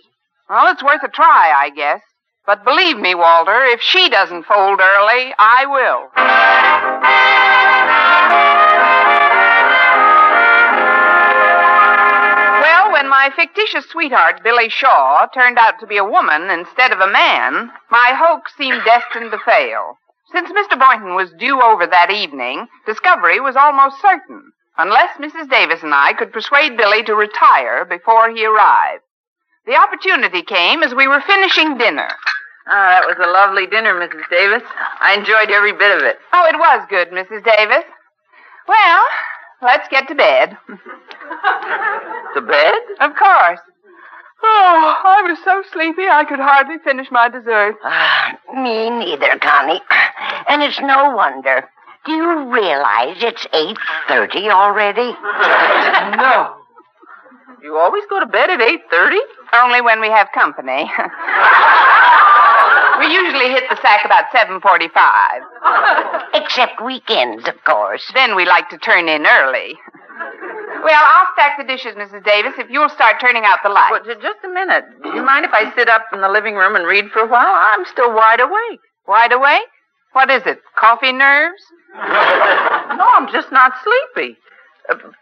Well, it's worth a try, I guess. But believe me, Walter, if she doesn't fold early, I will. Well, when my fictitious sweetheart, Billy Shaw, turned out to be a woman instead of a man, my hoax seemed destined to fail. Since Mr. Boynton was due over that evening, discovery was almost certain, unless Mrs. Davis and I could persuade Billy to retire before he arrived. The opportunity came as we were finishing dinner. Oh, that was a lovely dinner, Mrs. Davis. I enjoyed every bit of it. Oh, it was good, Mrs. Davis. Well, let's get to bed. To bed? Of course. Oh, I was so sleepy I could hardly finish my dessert. Me neither, Connie. And it's no wonder. Do you realize it's 8:30 already? No. You always go to bed at 8:30? Only when we have company. We usually hit the sack about 7:45. Except weekends, of course. Then we like to turn in early. Well, I'll stack the dishes, Mrs. Davis, if you'll start turning out the lights. Well, just a minute. Do you mind if I sit up in the living room and read for a while? I'm still wide awake. Wide awake? What is it, coffee nerves? No, I'm just not sleepy.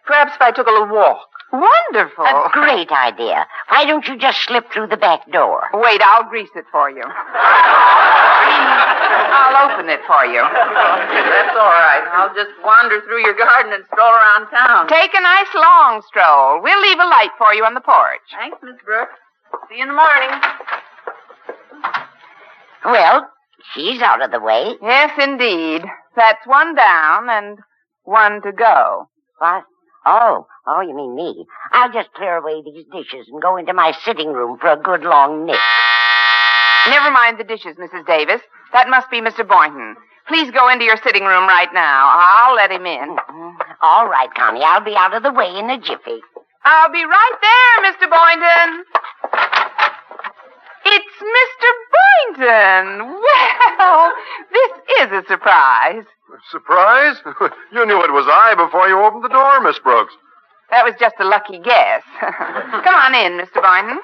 Perhaps if I took a little walk. Wonderful. A great idea. Why don't you just slip through the back door? Wait, I'll grease it for you. I'll open it for you. That's all right. I'll just wander through your garden and stroll around town. Take a nice long stroll. We'll leave a light for you on the porch. Thanks, Miss Brooks. See you in the morning. Well, she's out of the way. Yes, indeed. That's one down and one to go. What? Oh, you mean me. I'll just clear away these dishes and go into my sitting room for a good long nip. Never mind the dishes, Mrs. Davis. That must be Mr. Boynton. Please go into your sitting room right now. I'll let him in. All right, Connie. I'll be out of the way in a jiffy. I'll be right there, Mr. Boynton. It's Mr. Boynton. Well, this is a surprise. Surprise? You knew it was I before you opened the door, Miss Brooks. That was just a lucky guess. Come on in, Mr. Boynton.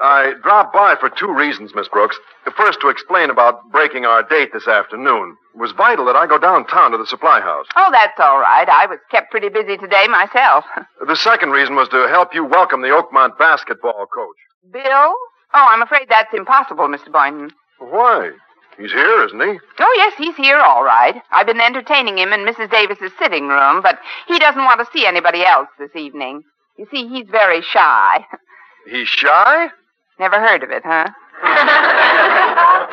I dropped by for two reasons, Miss Brooks. The first, to explain about breaking our date this afternoon. It was vital that I go downtown to the supply house. Oh, that's all right. I was kept pretty busy today myself. The second reason was to help you welcome the Oakmont basketball coach. Bill? Oh, I'm afraid that's impossible, Mr. Boynton. Why? He's here, isn't he? Oh, yes, he's here, all right. I've been entertaining him in Mrs. Davis's sitting room, but he doesn't want to see anybody else this evening. You see, he's very shy. He's shy? Never heard of it, huh?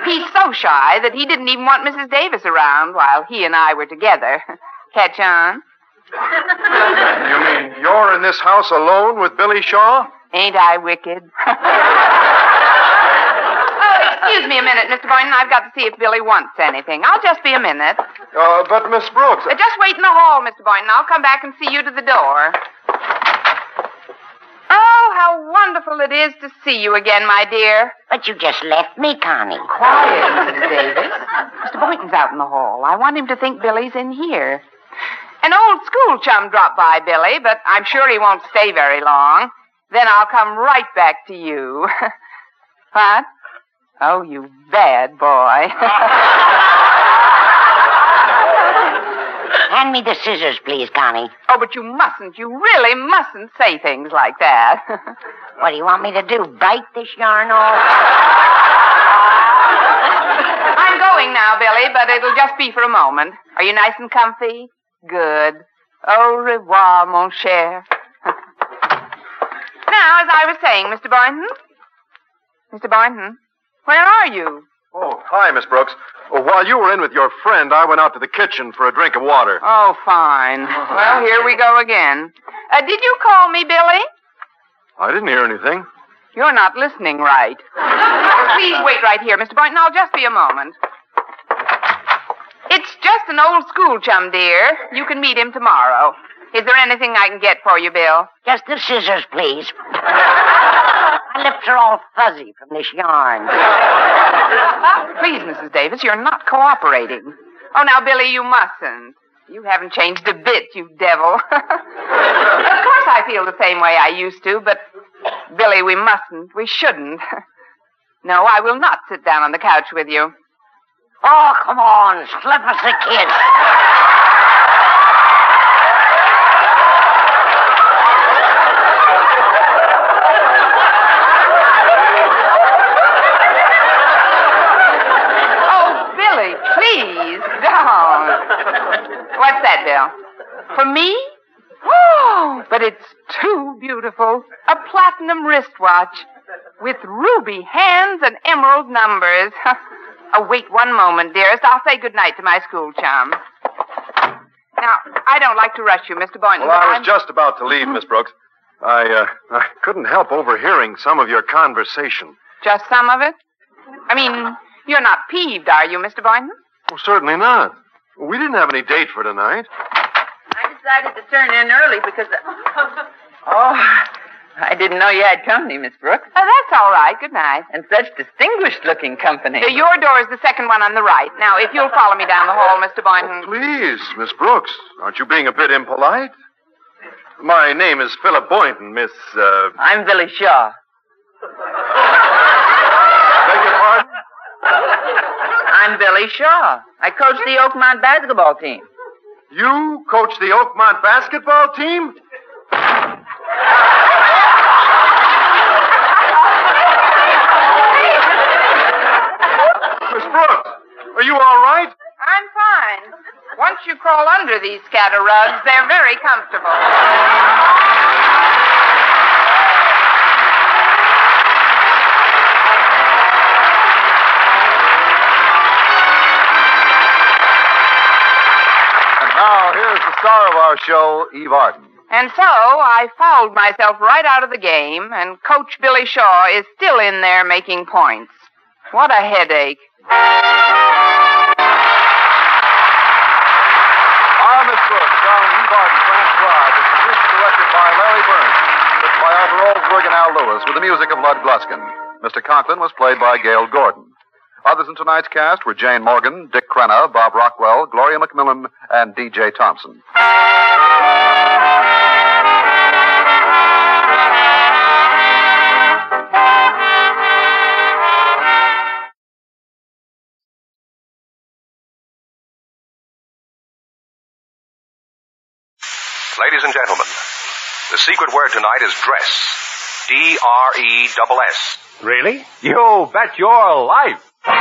He's so shy that he didn't even want Mrs. Davis around while he and I were together. Catch on? You mean you're in this house alone with Billy Shaw? Ain't I wicked? Oh, excuse me a minute, Mr. Boynton. I've got to see if Billy wants anything. I'll just be a minute. But, Miss Brooks... just wait in the hall, Mr. Boynton. I'll come back and see you to the door. Oh, how wonderful it is to see you again, my dear. But you just left me, Connie. Quiet, Mrs. Davis. Mr. Boynton's out in the hall. I want him to think Billy's in here. An old school chum dropped by, Billy, but I'm sure he won't stay very long. Then I'll come right back to you. What? Oh, you bad boy. Hand me the scissors, please, Connie. Oh, but you mustn't. You really mustn't say things like that. What do you want me to do, bite this yarn off? I'm going now, Billy, but it'll just be for a moment. Are you nice and comfy? Good. Au revoir, mon cher. Now, as I was saying, Mr. Boynton. Mr. Boynton, where are you? Oh, hi, Miss Brooks. While you were in with your friend, I went out to the kitchen for a drink of water. Oh, fine. Well, here we go again. Did you call me, Billy? I didn't hear anything. You're not listening right. Please wait right here, Mr. Boynton. I'll just be a moment. It's just an old school chum, dear. You can meet him tomorrow. Is there anything I can get for you, Bill? Just the scissors, please. My lips are all fuzzy from this yarn. Please, Mrs. Davis, you're not cooperating. Oh, now, Billy, you mustn't. You haven't changed a bit, you devil. Of course I feel the same way I used to, but, Billy, we mustn't. We shouldn't. No, I will not sit down on the couch with you. Oh, come on. Slip us a kiss. What's that, Bill? For me? Oh, but it's too beautiful. A platinum wristwatch with ruby hands and emerald numbers. Oh, wait one moment, dearest. I'll say goodnight to my school chum. Now, I don't like to rush you, Mr. Boynton. Well, I was just about to leave, Miss Brooks. I couldn't help overhearing some of your conversation. Just some of it? I mean, you're not peeved, are you, Mr. Boynton? Well, certainly not. We didn't have any date for tonight. I decided to turn in early because... I didn't know you had company, Miss Brooks. Oh, that's all right. Good night. And such distinguished-looking company. So your door is the second one on the right. Now, if you'll follow me down the hall, Mr. Boynton... Oh, please, Miss Brooks. Aren't you being a bit impolite? My name is Philip Boynton, Miss... I'm Billy Shaw. Beg your pardon? I'm Billy Shaw. I coach the Oakmont basketball team. You coach the Oakmont basketball team? Miss Brooks, are you all right? I'm fine. Once you crawl under these scatter rugs, they're very comfortable. star of our show, Eve Arden. And so I fouled myself right out of the game, and Coach Billy Shaw is still in there making points. What a headache. Armist Brooks, starring Eve Arden, transcribed, is produced and directed by Larry Burns, written by Arthur Oldsburg and Al Lewis, with the music of Lud Gluskin. Mr. Conklin was played by Gail Gordon. Others in tonight's cast were Jane Morgan, Dick Crenna, Bob Rockwell, Gloria McMillan, and D.J. Thompson. Ladies and gentlemen, the secret word tonight is dress. D-R-E-S-S. Really? You bet your life. The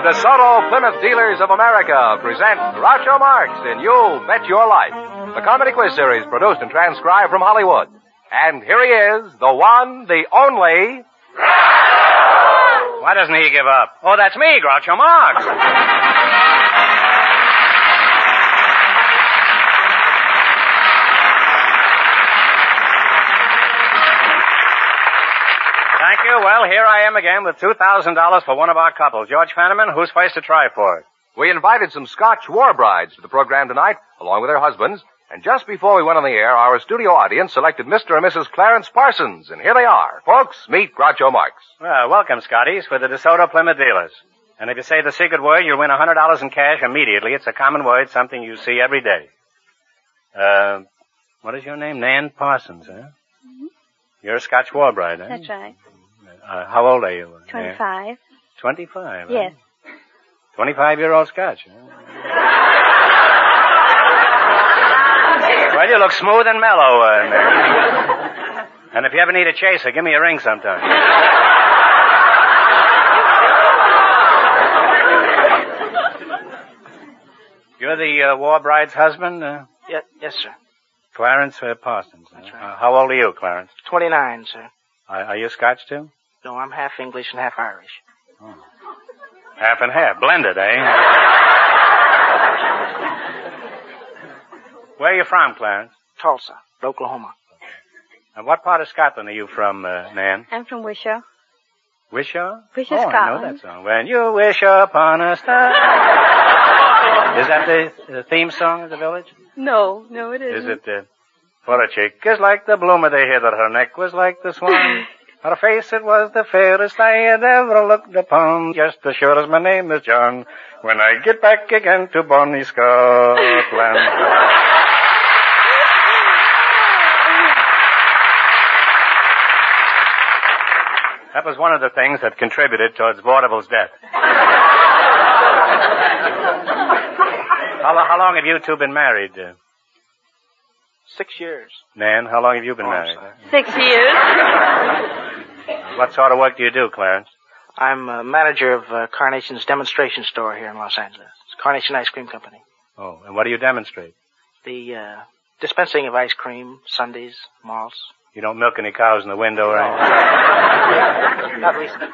DeSoto Plymouth Dealers of America present Groucho Marx in You Bet Your Life, the comedy quiz series produced and transcribed from Hollywood. And here he is, the one, the only... Groucho! Why doesn't he give up? Oh, that's me, Groucho Marx. Thank you. Well, here I am again with $2,000 for one of our couples, George Fenneman. Who's first to try for it? We invited some Scotch war brides to the program tonight, along with their husbands. And just before we went on the air, our studio audience selected Mr. and Mrs. Clarence Parsons. And here they are. Folks, meet Groucho Marx. Well, welcome, Scotties, for the DeSoto Plymouth Dealers. And if you say the secret word, you'll win $100 in cash immediately. It's a common word, something you see every day. What is your name? Nan Parsons, huh? Mm-hmm. You're a Scotch war bride, huh? That's right. How old are you? 25. 25? Yes. 25-year-old Scotch. Huh? Well, you look smooth and mellow. And if you ever need a chaser, give me a ring sometime. You're the war bride's husband? Yes, sir. Clarence Parsons. That's right. How old are you, Clarence? 29, sir. Are you Scotch, too? No, I'm half English and half Irish. Oh. Half and half. Blended, eh? Where are you from, Clarence? Tulsa, Oklahoma. And what part of Scotland are you from, Nan? I'm from Wishaw. Wishaw? Wishaw, Scotland. I know that song. When you wish upon a star. Is that the theme song of the village? No, it isn't. Is it... For a cheek is like the bloom of the heather, her neck was like the swan. Her face, it was the fairest I had ever looked upon. Just as sure as my name is John, when I get back again to bonnie Scotland. That was one of the things that contributed towards Vaudeville's death. How long have you two been married? 6 years. Nan, how long have you been married? 6 years. What sort of work do you do, Clarence? I'm a manager of Carnation's demonstration store here in Los Angeles. It's Carnation Ice Cream Company. Oh, and what do you demonstrate? The dispensing of ice cream, sundaes, malts. You don't milk any cows in the window, right? No. Not recently.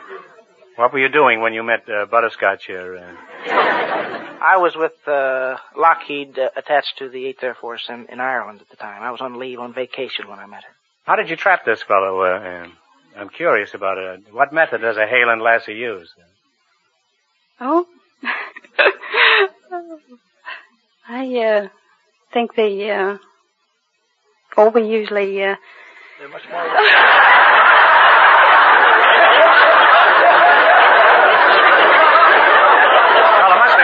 What were you doing when you met Butterscotch here? I was with Lockheed attached to the 8th Air Force in Ireland at the time. I was on leave, on vacation when I met her. How did you trap this fellow? I'm curious about it. What method does a Halen lassie use? Oh? I think the... we usually... They're much more...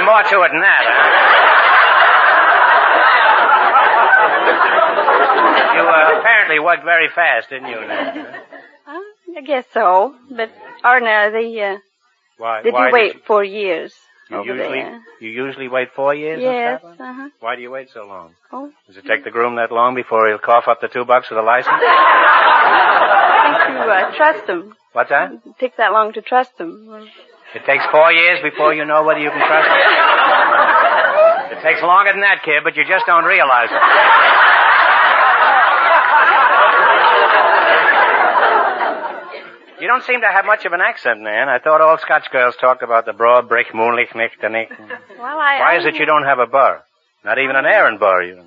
More to it than that, huh? You apparently worked very fast, didn't you, Nan? I guess so, but ordinarily, why you wait 4 years? You usually wait 4 years? Yes, uh-huh. Why do you wait so long? Oh. Does it take the groom that long before he'll cough up the $2 for the license? I think you trust him. What's that? It takes that long to trust him. Well, it takes 4 years before you know whether you can trust it? It takes longer than that, kid, but you just don't realize it. You don't seem to have much of an accent, Nan. I thought all Scotch girls talked about the broad brick moonlicht nicht and nicht. Well, Why is it you don't have a bar? Not even an errand bar, you.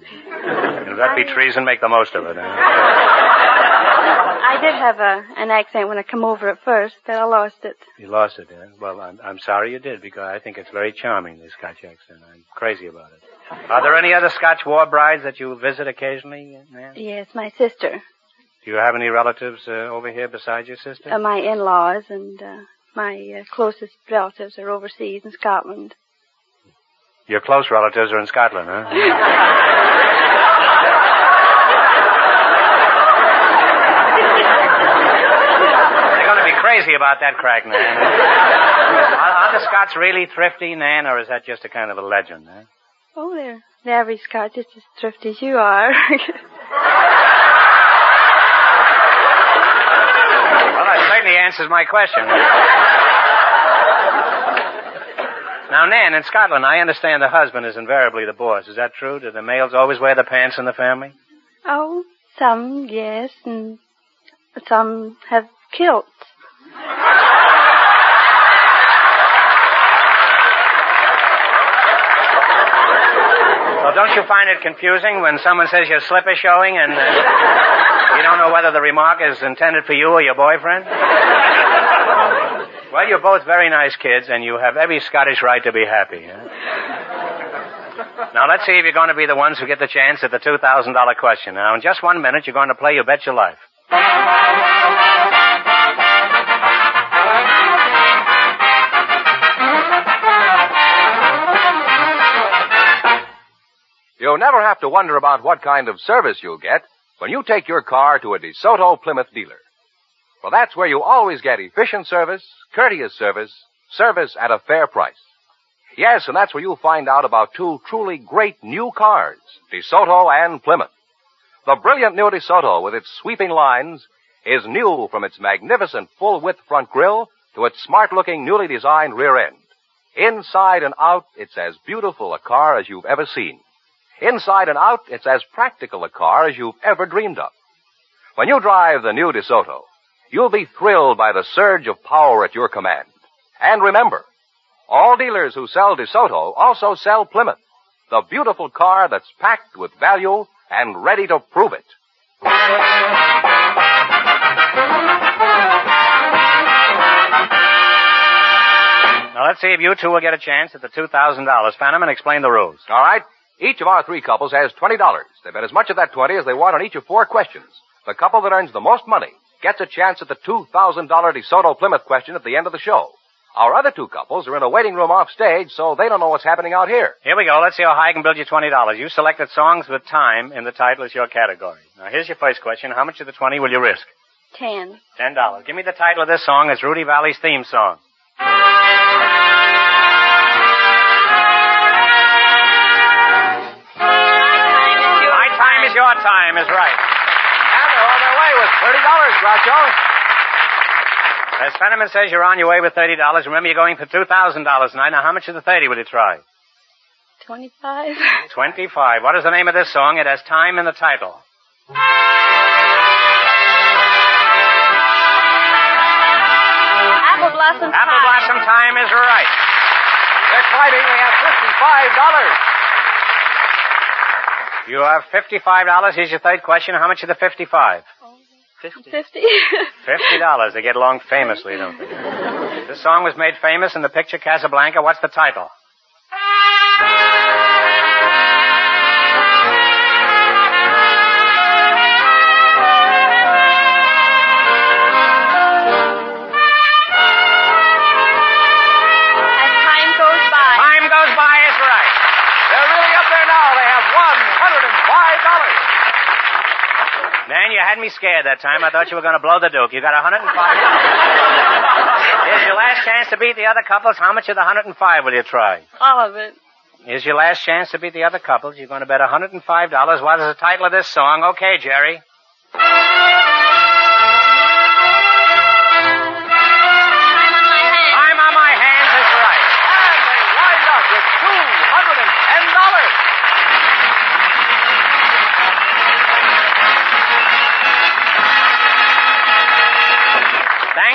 It'll that be treason, make the most of it. I did have an accent when I come over at first, but I lost it. You lost it, huh? Well, I'm sorry you did, because I think it's very charming, the Scotch accent. I'm crazy about it. Are there any other Scotch war brides that you visit occasionally, Nan? Yes, my sister. Do you have any relatives over here besides your sister? My in-laws and my closest relatives are overseas in Scotland. Your close relatives are in Scotland, huh? They're going to be crazy about that crack, Nan. Are the Scots really thrifty, Nan, or is that just a kind of a legend, huh? Oh, they're the average Scot just as thrifty as you are. Well, that certainly answers my question. Now, Nan, in Scotland, I understand the husband is invariably the boss. Is that true? Do the males always wear the pants in the family? Oh, some, yes, and some have kilts. Well, don't you find it confusing when someone says your slipper showing and you don't know whether the remark is intended for you or your boyfriend? Well, you're both very nice kids, and you have every Scottish right to be happy. Huh? Now, let's see if you're going to be the ones who get the chance at the $2,000 question. Now, in just 1 minute, you're going to play You Bet Your Life. You'll never have to wonder about what kind of service you'll get when you take your car to a DeSoto Plymouth dealer. Well, that's where you always get efficient service, courteous service, service at a fair price. Yes, and that's where you'll find out about two truly great new cars, DeSoto and Plymouth. The brilliant new DeSoto, with its sweeping lines, is new from its magnificent full-width front grille to its smart-looking, newly designed rear end. Inside and out, it's as beautiful a car as you've ever seen. Inside and out, it's as practical a car as you've ever dreamed of. When you drive the new DeSoto, you'll be thrilled by the surge of power at your command. And remember, all dealers who sell DeSoto also sell Plymouth, the beautiful car that's packed with value and ready to prove it. Now, let's see if you two will get a chance at the $2,000. Fenneman, explain the rules. All right. Each of our three couples has $20. They bet as much of that $20 as they want on each of four questions. The couple that earns the most money gets a chance at the $2,000 DeSoto Plymouth question at the end of the show. Our other two couples are in a waiting room off stage, so they don't know what's happening out here. Here we go. Let's see how high I can build you $20. You selected songs with time in the title as your category. Now, here's your first question. How much of the $20 will you risk? $10. Give me the title of this song. It's Rudy Valley's theme song. My time is your time is right. With $30, Groucho. As Fenneman says, you're on your way with $30. Remember, you're going for $2,000 tonight. Now, how much of the $30 will you try? $25. What is the name of this song? It has time in the title. Apple Blossom Time. Apple Blossom Time is right. They're climbing. They have $55. You have $55. Here's your third question. How much of the $55? $50. $50. They get along famously, don't they? This song was made famous in the picture Casablanca. What's the title? As Time Goes By. Time Goes By is right. They're really up there now. They have $105. Man, you had me scared that time. I thought you were going to blow the Duke. You got $105. Here's your last chance to beat the other couples. How much of the $105 will you try? All of it. Here's your last chance to beat the other couples. You're going to bet $105. What is the title of this song? Okay, Jerry. Time on My Hands is right. And they wind up with $210.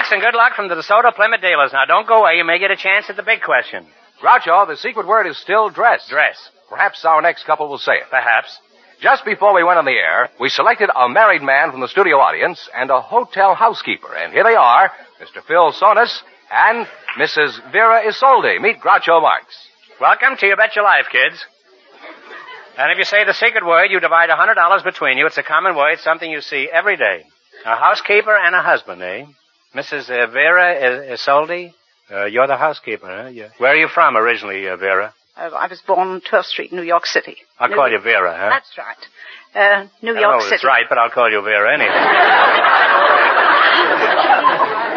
Thanks and good luck from the DeSoto Plymouth dealers. Now, don't go away. You may get a chance at the big question. Groucho, the secret word is still dress. Dress. Perhaps our next couple will say it. Perhaps. Just before we went on the air, we selected a married man from the studio audience and a hotel housekeeper. And here they are, Mr. Phil Sonis and Mrs. Vera Isolde. Meet Groucho Marx. Welcome to You Bet Your Life, kids. And if you say the secret word, you divide $100 between you. It's a common word, something you see every day. A housekeeper and a husband, eh? Mrs. Vera Isolde, you're the housekeeper, huh? Yeah. Where are you from originally, Vera? I was born on 12th Street, New York City. I'll call you Vera, huh? That's right. New York City. That's right, but I'll call you Vera anyway.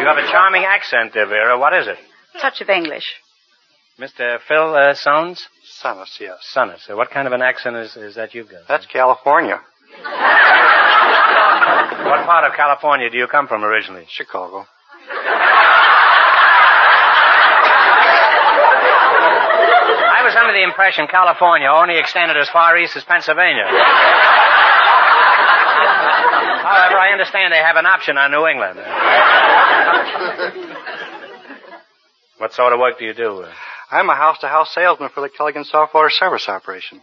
You have a charming accent there, Vera. What is it? Touch of English. Mr. Phil Sones? Sones, yes. Sones. What kind of an accent is that you've got? That's California. What part of California do you come from originally? Chicago. I was under the impression California only extended as far east as Pennsylvania. However, I understand they have an option on New England. What sort of work do you do? I'm a house-to-house salesman for the Culligan Software Service Operation.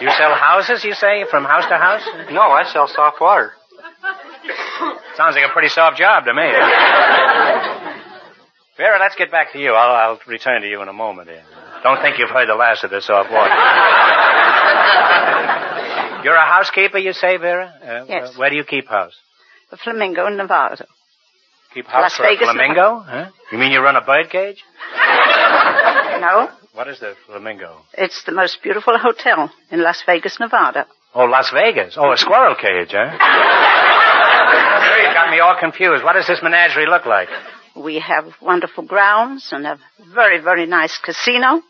You sell houses, you say, from house to house? No, I sell soft water. Sounds like a pretty soft job to me. Vera, let's get back to you. I'll return to you in a moment. Here. Don't think you've heard the last of this soft water. You're a housekeeper, you say, Vera? Yes. Where do you keep house? The Flamingo in Nevada. Keep house Las for Vegas, a flamingo? Huh? You mean you run a bird cage? No. What is the Flamingo? It's the most beautiful hotel in Las Vegas, Nevada. Oh, Las Vegas. Oh, a squirrel cage, huh? Sure, you got me all confused. What does this menagerie look like? We have wonderful grounds and a very, very nice casino.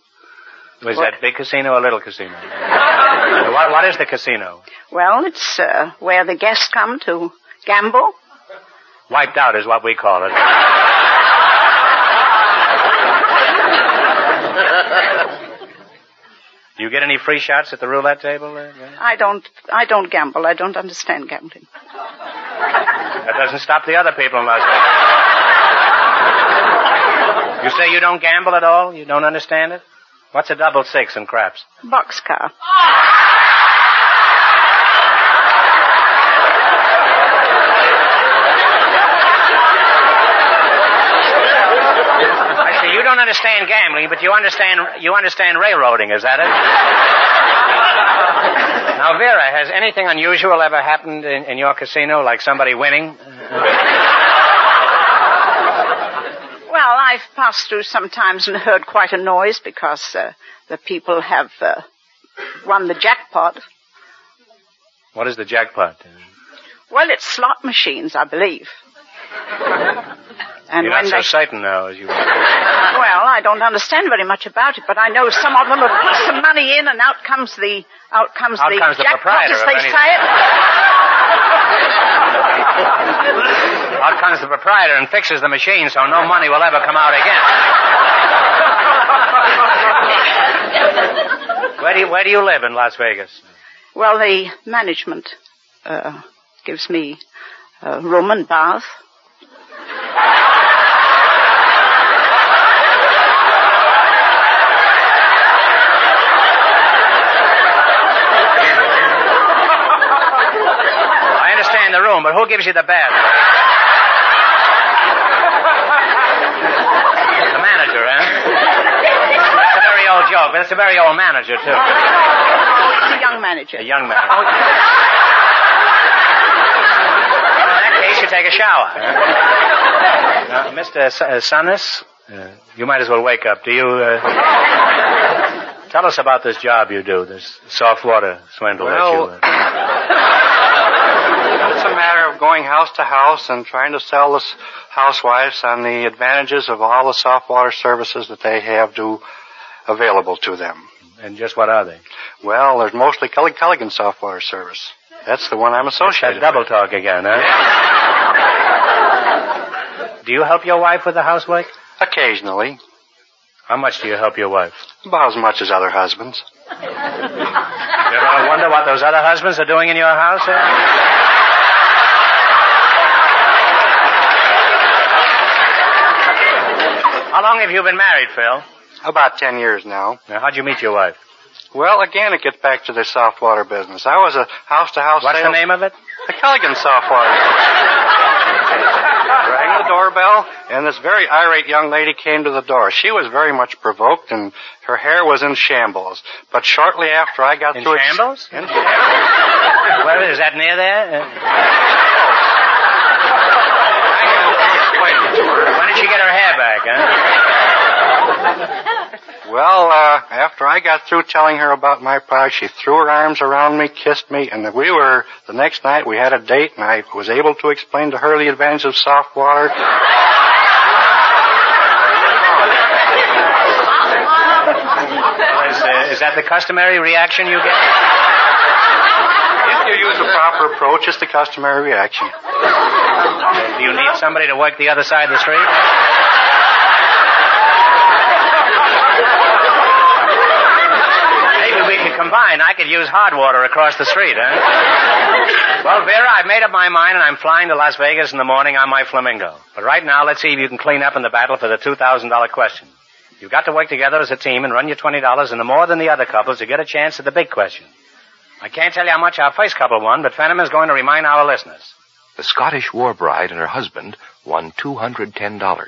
Was that big casino or little casino? What is the casino? Well, it's where the guests come to gamble. Wiped out is what we call it. Do you get any free shots at the roulette table? I don't gamble. I don't understand gambling. That doesn't stop the other people in Las Vegas. You say you don't gamble at all? You don't understand it? What's a 66 in craps? Boxcar. Understand gambling, but you understand railroading, is that it? Now, Vera, has anything unusual ever happened in your casino, like somebody winning? Well, I've passed through sometimes and heard quite a noise because the people have won the jackpot. What is the jackpot? Well, it's slot machines, I believe. And you're not so certain now as you are. Well, I don't understand very much about it, but I know some of them have put some money in, and out comes the proprietor, as they say it. Out comes the proprietor and fixes the machine, so no money will ever come out again. Where do you live in Las Vegas? Well, the management gives me room and bath. The room, but who gives you the bath? The manager, huh? That's a very old joke, but it's a very old manager, too. It's a young manager. A young manager. Well, in that case, you take a shower. Now, Mr. Sonis, you might as well wake up. Do you... tell us about this job you do, this soft water swindle It's a matter of going house to house and trying to sell the housewives on the advantages of all the soft water services that they have available to them. And just what are they? Well, there's mostly Culligan soft water service. That's the one I'm associated with. Double talk again, huh? Do you help your wife with the housework? Occasionally. How much do you help your wife? About as much as other husbands. You ever wonder what those other husbands are doing in your house? How long have you been married, Phil? About 10 years now. Now, how'd you meet your wife? Well, again, it gets back to the soft water business. I was a house-to-house What's the name of it? The Culligan soft water. Rang the doorbell, and this very irate young lady came to the door. She was very much provoked, and her hair was in shambles. But shortly after I got through... Shambles? In shambles? Well, is that near there? When did she get her hair back, huh? Well, after I got through telling her about my product, she threw her arms around me, kissed me, and the next night we had a date, and I was able to explain to her the advantage of soft water. Is that the customary reaction you get? If you use the proper approach, it's the customary reaction. Do you need somebody to work the other side of the street? Combined, I could use hard water across the street, huh? Well, Vera, I've made up my mind, and I'm flying to Las Vegas in the morning on my Flamingo. But right now, let's see if you can clean up in the battle for the $2,000 question. You've got to work together as a team and run your $20 into more than the other couples to get a chance at the big question. I can't tell you how much our first couple won, but Fenneman's going to remind our listeners. The Scottish war bride and her husband won $210.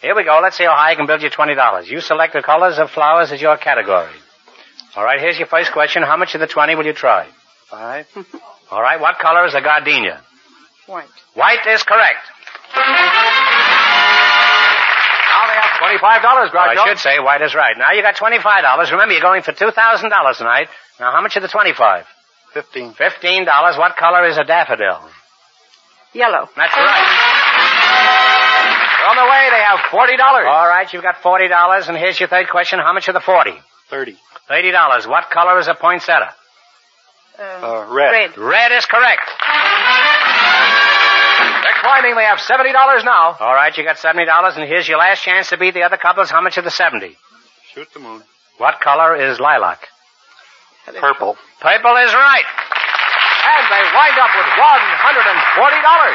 Here we go. Let's see how high you can build your $20. You select the colors of flowers as your category. All right, here's your first question. How much of the 20 will you try? 5. All right, what color is a gardenia? White. White is correct. Now they have $25, Groucho. Well, I should say white is right. Now you got $25. Remember, you're going for $2,000 tonight. Now, how much of the 25? 15. $15. What color is a daffodil? Yellow. That's right. They're on the way. They have $40. All right, you've got $40. And here's your third question. How much of the 40? 30. $30. What color is a poinsettia? Red. Red is correct. They're climbing. They have $70 now. All right, you got $70, and here's your last chance to beat the other couples. How much of the 70? Shoot the moon. What color is lilac? Purple. Purple is right. And they wind up with $140.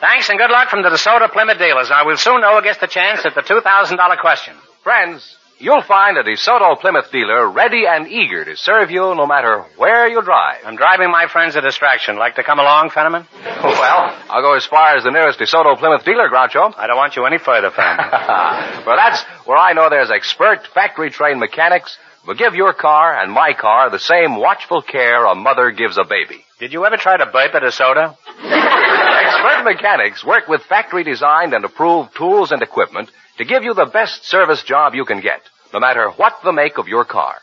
Thanks, and good luck from the DeSoto Plymouth dealers. Now, we'll soon know who gets the chance at the $2,000 question. Friends, you'll find a DeSoto Plymouth dealer ready and eager to serve you no matter where you drive. I'm driving my friends a distraction. Like to come along, Fenneman? Well, I'll go as far as the nearest DeSoto Plymouth dealer, Groucho. I don't want you any further, Fenneman. Well, that's where I know there's expert factory-trained mechanics who give your car and my car the same watchful care a mother gives a baby. Did you ever try to burp at DeSoto? Expert mechanics work with factory-designed and approved tools and equipment to give you the best service job you can get, no matter what the make of your car.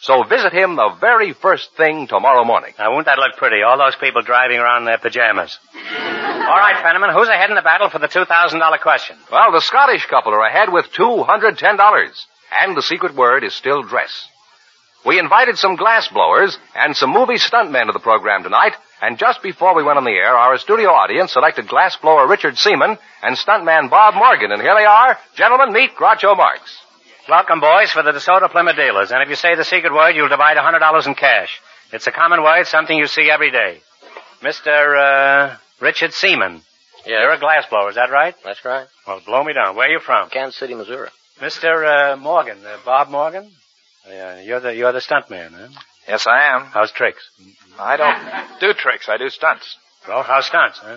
So visit him the very first thing tomorrow morning. Now, won't that look pretty, all those people driving around in their pajamas? All right, Fenneman, who's ahead in the battle for the $2,000 question? Well, the Scottish couple are ahead with $210, and the secret word is still dress. We invited some glass blowers and some movie stuntmen to the program tonight, and just before we went on the air, our studio audience selected glass blower Richard Seaman and stuntman Bob Morgan, and here they are. Gentlemen, meet Groucho Marx. Welcome, boys, for the DeSoto Plymouth dealers, and if you say the secret word, you'll divide $100 in cash. It's a common word, something you see every day. Mr. Richard Seaman. Yeah. You're a glass blower, is that right? That's right. Well, blow me down. Where are you from? Kansas City, Missouri. Mr. Morgan, Bob Morgan? You're the stuntman, huh? Yes, I am. How's tricks? I don't do tricks. I do stunts. Well, how's stunts, huh?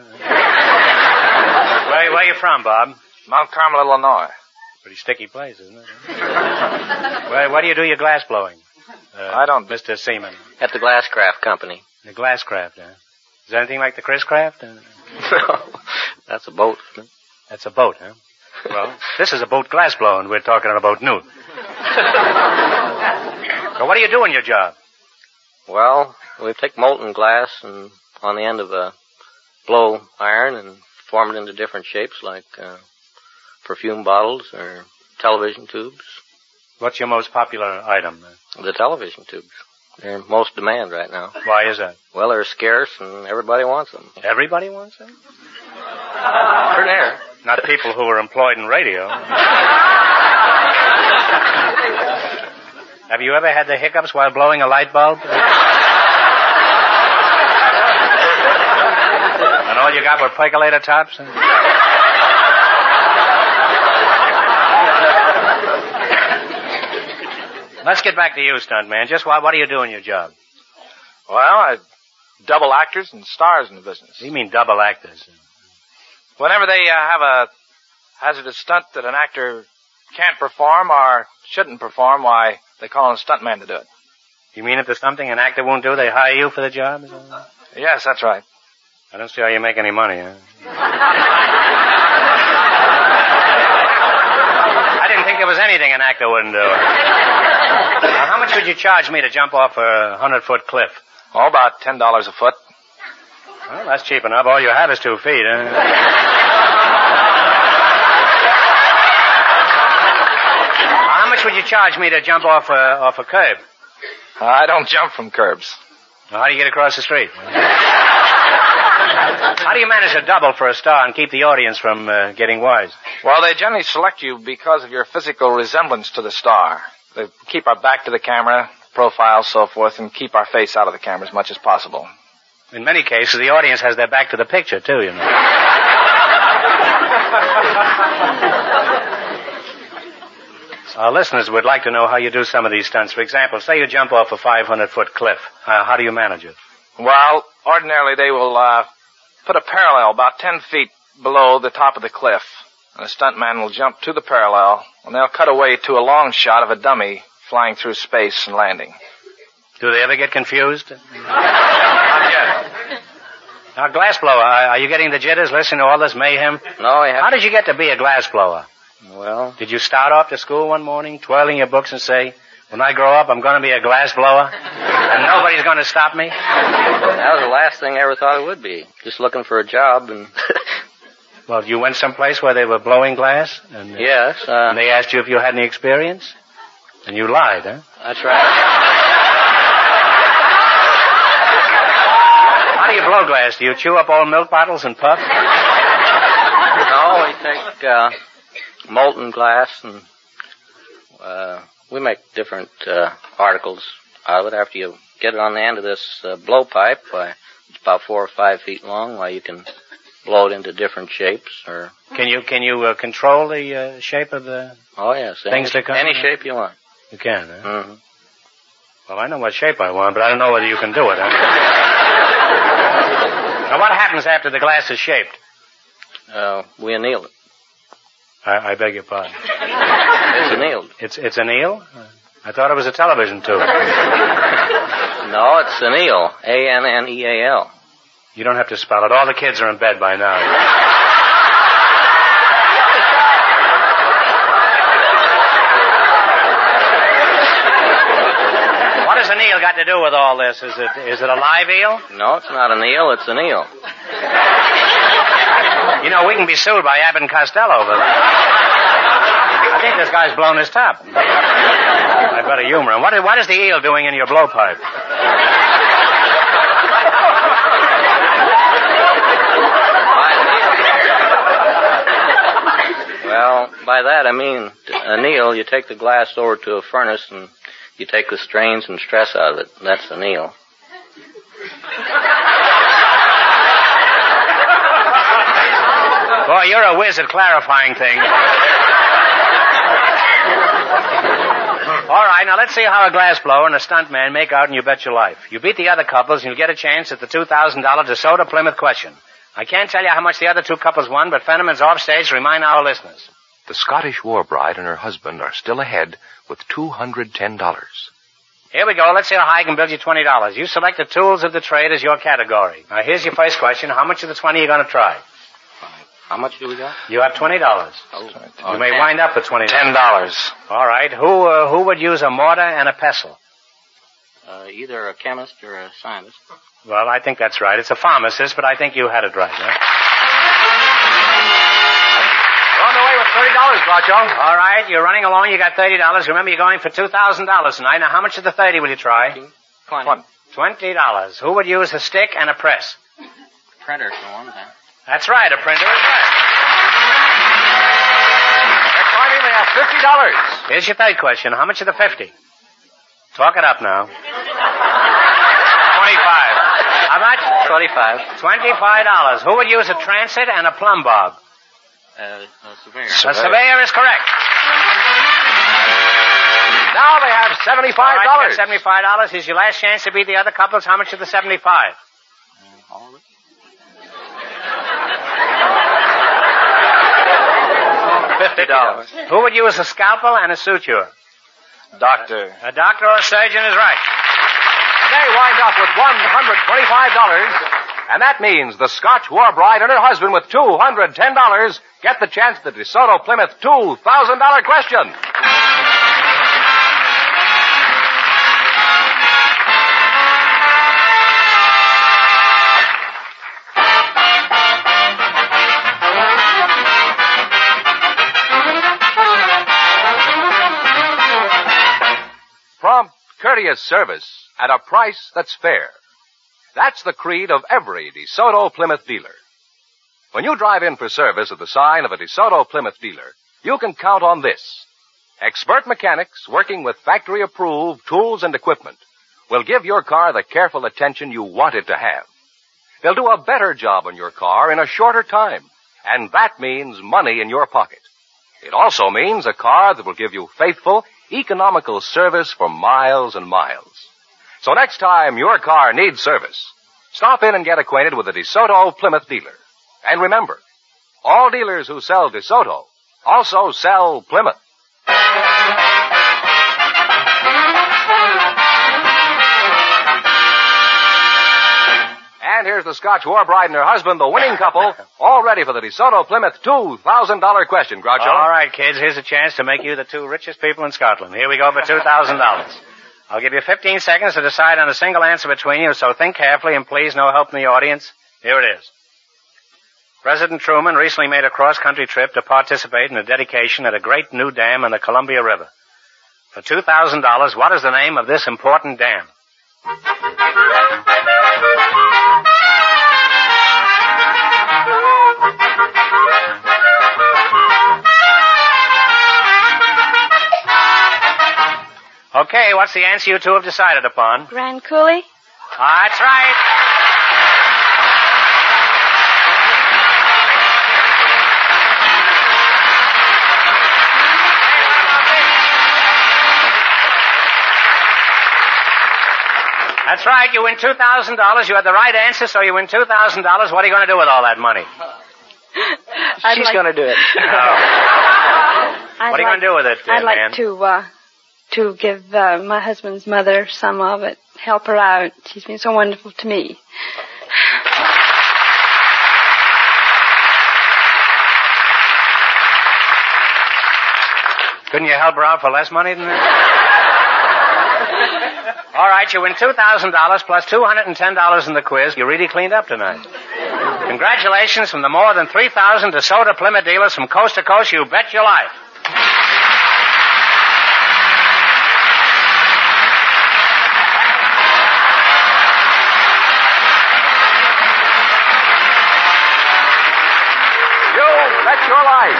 Where are you from, Bob? Mount Carmel, Illinois. Pretty sticky place, isn't it? Where do you do your glass blowing? I don't. Mr. Seaman. At the Glasscraft company. The Glasscraft, huh? Is there anything like the Chris Craft? No. That's a boat. That's a boat, huh? Well, this is a boat glass blowing. We're talking about new. So what do you do in your job? Well, we take molten glass and on the end of a blow iron and form it into different shapes like perfume bottles or television tubes. What's your most popular item? The television tubes. They're in most demand right now. Why is that? Well, they're scarce and everybody wants them. Everybody wants them? Pretty air. Not people who are employed in radio. Have you ever had the hiccups while blowing a light bulb? And all you got were percolator tops? And... Let's get back to you, stuntman. Just what do you do in your job? Well, I double actors and stars in the business. You mean double actors? Whenever they have a hazardous stunt that an actor can't perform or shouldn't perform, why, they call on a stuntman to do it. You mean if there's something an actor won't do, they hire you for the job? Yes, that's right. I don't see how you make any money, huh? I didn't think there was anything an actor wouldn't do. Now, how much would you charge me to jump off a 100-foot cliff? Oh, about $10 a foot. Well, that's cheap enough. All you have is 2 feet, huh? How much would you charge me to jump off a curb? I don't jump from curbs. Well, how do you get across the street? How do you manage a double for a star and keep the audience from getting wise? Well, they generally select you because of your physical resemblance to the star. They keep our back to the camera, profile, so forth, and keep our face out of the camera as much as possible. In many cases, the audience has their back to the picture, too, you know. Our listeners would like to know how you do some of these stunts. For example, say you jump off a 500-foot cliff. How do you manage it? Well, ordinarily they will put a parallel about 10 feet below the top of the cliff. And a stuntman will jump to the parallel, and they'll cut away to a long shot of a dummy flying through space and landing. Do they ever get confused? Now, glassblower, are you getting the jitters listening to all this mayhem? No, I haven't. How did you get to be a glassblower? Well... Did you start off to school one morning, twirling your books and say, when I grow up, I'm going to be a glassblower, and nobody's going to stop me? That was the last thing I ever thought it would be. Just looking for a job and... Well, you went someplace where they were blowing glass? And, yes. And they asked you if you had any experience? And you lied, huh? That's right. Blow glass. Do you chew up all milk bottles and puff? No, we take molten glass and we make different articles out of it. After you get it on the end of this blowpipe, it's about 4 or 5 feet long. Why, you can blow it into different shapes. Or can you control the shape of the? Oh yes, things to come. Any shape you want. You can. Huh? Mm-hmm. Well, I know what shape I want, but I don't know whether you can do it. Now, what happens after the glass is shaped? We anneal it. I beg your pardon. It's annealed. It's anneal? I thought it was a television tube. No, it's anneal. A-N-N-E-A-L. You don't have to spell it. All the kids are in bed by now. What has anneal got to do with all this? Is it a live eel? No, it's not an eel. It's an eel. You know, we can be sued by Abbott and Costello over that. I think this guy's blown his top. I better humor him. What is the eel doing in your blowpipe? Well, by that I mean an eel. You take the glass over to a furnace and you take the strains and stress out of it. That's an eel. Boy, you're a whiz at clarifying things. All right, now let's see how a glassblower and a stuntman make out in You Bet Your Life. You beat the other couples, and you'll get a chance at the $2,000 DeSoto Plymouth question. I can't tell you how much the other two couples won, but Fenneman's offstage to remind our listeners. The Scottish war bride and her husband are still ahead with $210. Here we go. Let's see how high I can build you $20. You select the tools of the trade as your category. Now, here's your first question. How much of the 20 are you going to try? How much do we got? You have $20. Oh, you may wind up with $20. $10. All right. Who would use a mortar and a pestle? Either a chemist or a scientist. Well, I think that's right. It's a pharmacist, but I think you had it right, huh? $30, Groucho. All right, you're running along. You got $30. Remember, you're going for $2,000 tonight. Now, how much of the 30 will you try? 20. $20. Who would use a stick and a press? Printer, for one thing. That's right, a printer is right. they are $50. Here's your third question. How much are the 50? Talk it up now. 25. How much? 25. $25. Who would use a transit and a plumb bob? A surveyor. A surveyor is correct. Now they have $75. All right, $75. Here's your last chance to beat the other couples. How much are the 75? All of it. $50. Who would use a scalpel and a suture? Doctor. A doctor or a surgeon is right. They wind up with $125, and that means the Scotch war bride and her husband with $210 get the chance to DeSoto Plymouth $2,000 question. Prompt, courteous service at a price that's fair. That's the creed of every DeSoto Plymouth dealer. When you drive in for service at the sign of a DeSoto Plymouth dealer, you can count on this. Expert mechanics working with factory-approved tools and equipment will give your car the careful attention you want it to have. They'll do a better job on your car in a shorter time, and that means money in your pocket. It also means a car that will give you faithful, economical service for miles and miles. So next time your car needs service, stop in and get acquainted with a DeSoto Plymouth dealer. And remember, all dealers who sell DeSoto also sell Plymouth. And here's the Scotch war bride and her husband, the winning couple, all ready for the DeSoto Plymouth $2,000 question, Groucho. All right, kids, here's a chance to make you the two richest people in Scotland. Here we go for $2,000. I'll give you 15 seconds to decide on a single answer between you, so think carefully and please no help in the audience. Here it is. President Truman recently made a cross-country trip to participate in a dedication at a great new dam in the Columbia River. For $2,000, what is the name of this important dam? Okay, what's the answer you two have decided upon? Grand Coulee? That's right. That's right, you win $2,000. You had the right answer, so you win $2,000. What are you going to do with all that money? She's like... going to do it. No. What are you going to do with it, I'd like to give my husband's mother some of it, help her out. She's been so wonderful to me. Couldn't you help her out for less money than that? All right, you win $2,000 plus $210 in the quiz. You really cleaned up tonight. Congratulations from the more than 3,000 DeSoto Plymouth dealers from coast to coast. You bet your life.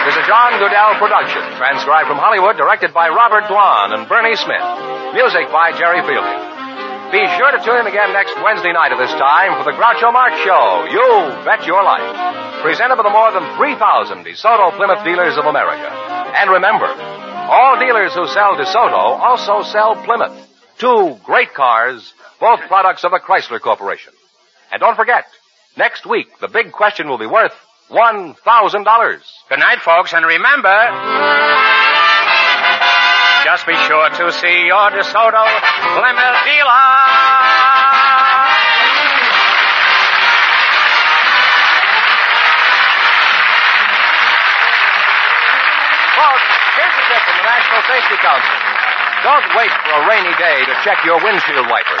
Is a John Goodell production, transcribed from Hollywood, directed by Robert Dwan and Bernie Smith. Music by Jerry Fielding. Be sure to tune in again next Wednesday night at this time for the Groucho Marx Show, You Bet Your Life, presented by the more than 3,000 DeSoto Plymouth dealers of America. And remember, all dealers who sell DeSoto also sell Plymouth, two great cars, both products of the Chrysler Corporation. And don't forget, next week the big question will be worth $1,000. Good night, folks, and remember, just be sure to see your DeSoto Plymouth dealer. Folks, here's a tip from the National Safety Council. Don't wait for a rainy day to check your windshield wipers.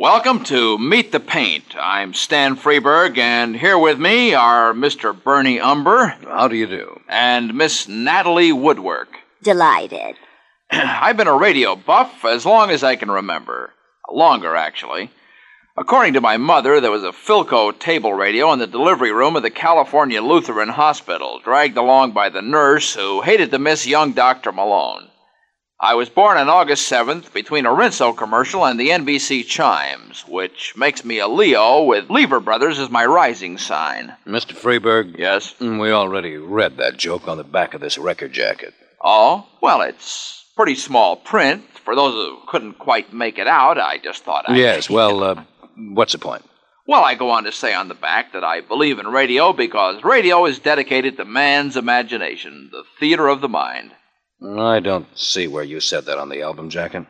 Welcome to Meet the Paint. I'm Stan Freeberg, and here with me are Mr. Bernie Umber. How do you do? And Miss Natalie Woodwork. Delighted. I've been a radio buff as long as I can remember. Longer, actually. According to my mother, there was a Philco table radio in the delivery room of the California Lutheran Hospital, dragged along by the nurse who hated to miss young Dr. Malone. I was born on August 7th between a Rinso commercial and the NBC chimes, which makes me a Leo with Lever Brothers as my rising sign. Mr. Freeberg? Yes? We already read that joke on the back of this record jacket. Oh? Well, it's pretty small print. For those who couldn't quite make it out, I just thought I'd... Yes, well, what's the point? Well, I go on to say on the back that I believe in radio because radio is dedicated to man's imagination, the theater of the mind. I don't see where you said that on the album jacket.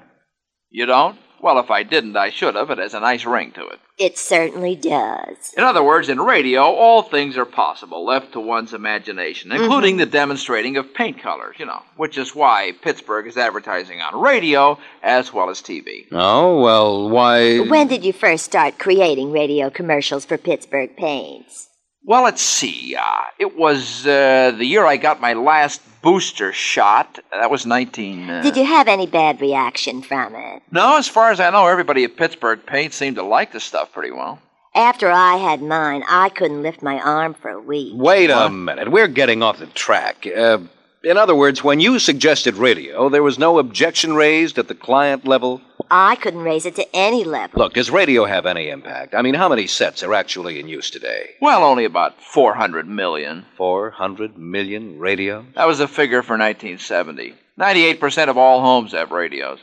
You don't? Well, if I didn't, I should have. It has a nice ring to it. It certainly does. In other words, in radio, all things are possible, left to one's imagination, including the demonstrating of paint colors, you know, which is why Pittsburgh is advertising on radio as well as TV. Oh, well, why... When did you first start creating radio commercials for Pittsburgh Paints? Well, let's see. It was the year I got my last booster shot. That was 19... Did you have any bad reaction from it? No, as far as I know, everybody at Pittsburgh Paint seemed to like the stuff pretty well. After I had mine, I couldn't lift my arm for a week. Wait a minute. We're getting off the track. In other words, when you suggested radio, there was no objection raised at the client level? I couldn't raise it to any level. Look, does radio have any impact? I mean, how many sets are actually in use today? Well, only about 400 million. 400 million radio? That was a figure for 1970. 98% of all homes have radios.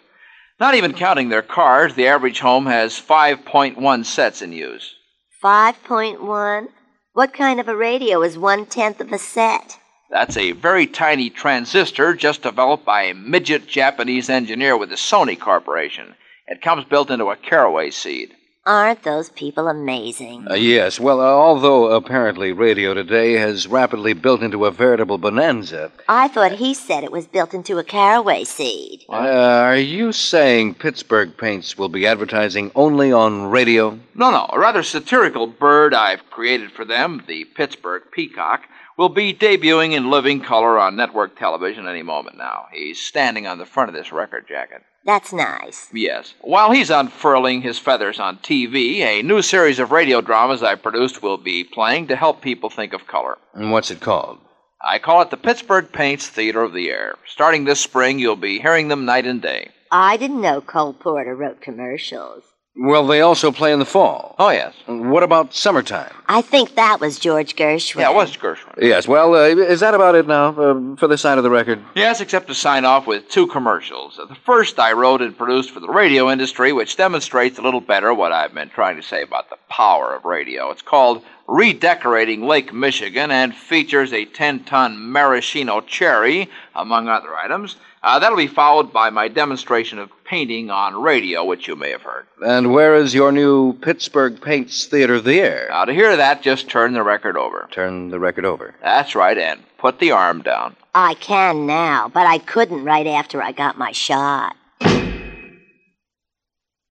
Not even counting their cars, the average home has 5.1 sets in use. 5.1? What kind of a radio is one-tenth of a set? That's a very tiny transistor just developed by a midget Japanese engineer with the Sony Corporation. It comes built into a caraway seed. Aren't those people amazing? Yes. Well, although apparently radio today has rapidly built into a veritable bonanza. I thought he said it was built into a caraway seed. Are you saying Pittsburgh Paints will be advertising only on radio? No. A rather satirical bird I've created for them, the Pittsburgh Peacock, will be debuting in living color on network television any moment now. He's standing on the front of this record jacket. That's nice. Yes. While he's unfurling his feathers on TV, a new series of radio dramas I produced will be playing to help people think of color. And what's it called? I call it the Pittsburgh Paints Theater of the Air. Starting this spring, you'll be hearing them night and day. I didn't know Cole Porter wrote commercials. Well, they also play in the fall. Oh, yes. What about summertime? I think that was George Gershwin. Yeah, it was Gershwin. Yes, well, is that about it now for this side of the record? Yes, except to sign off with two commercials. The first I wrote and produced for the radio industry, which demonstrates a little better what I've been trying to say about the power of radio. It's called Redecorating Lake Michigan and features a 10-ton maraschino cherry, among other items. That'll be followed by my demonstration of painting on radio, which you may have heard. And where is your new Pittsburgh Paints Theater of the Air? Now, to hear that, just turn the record over. Turn the record over. That's right, and put the arm down. I can now, but I couldn't right after I got my shot.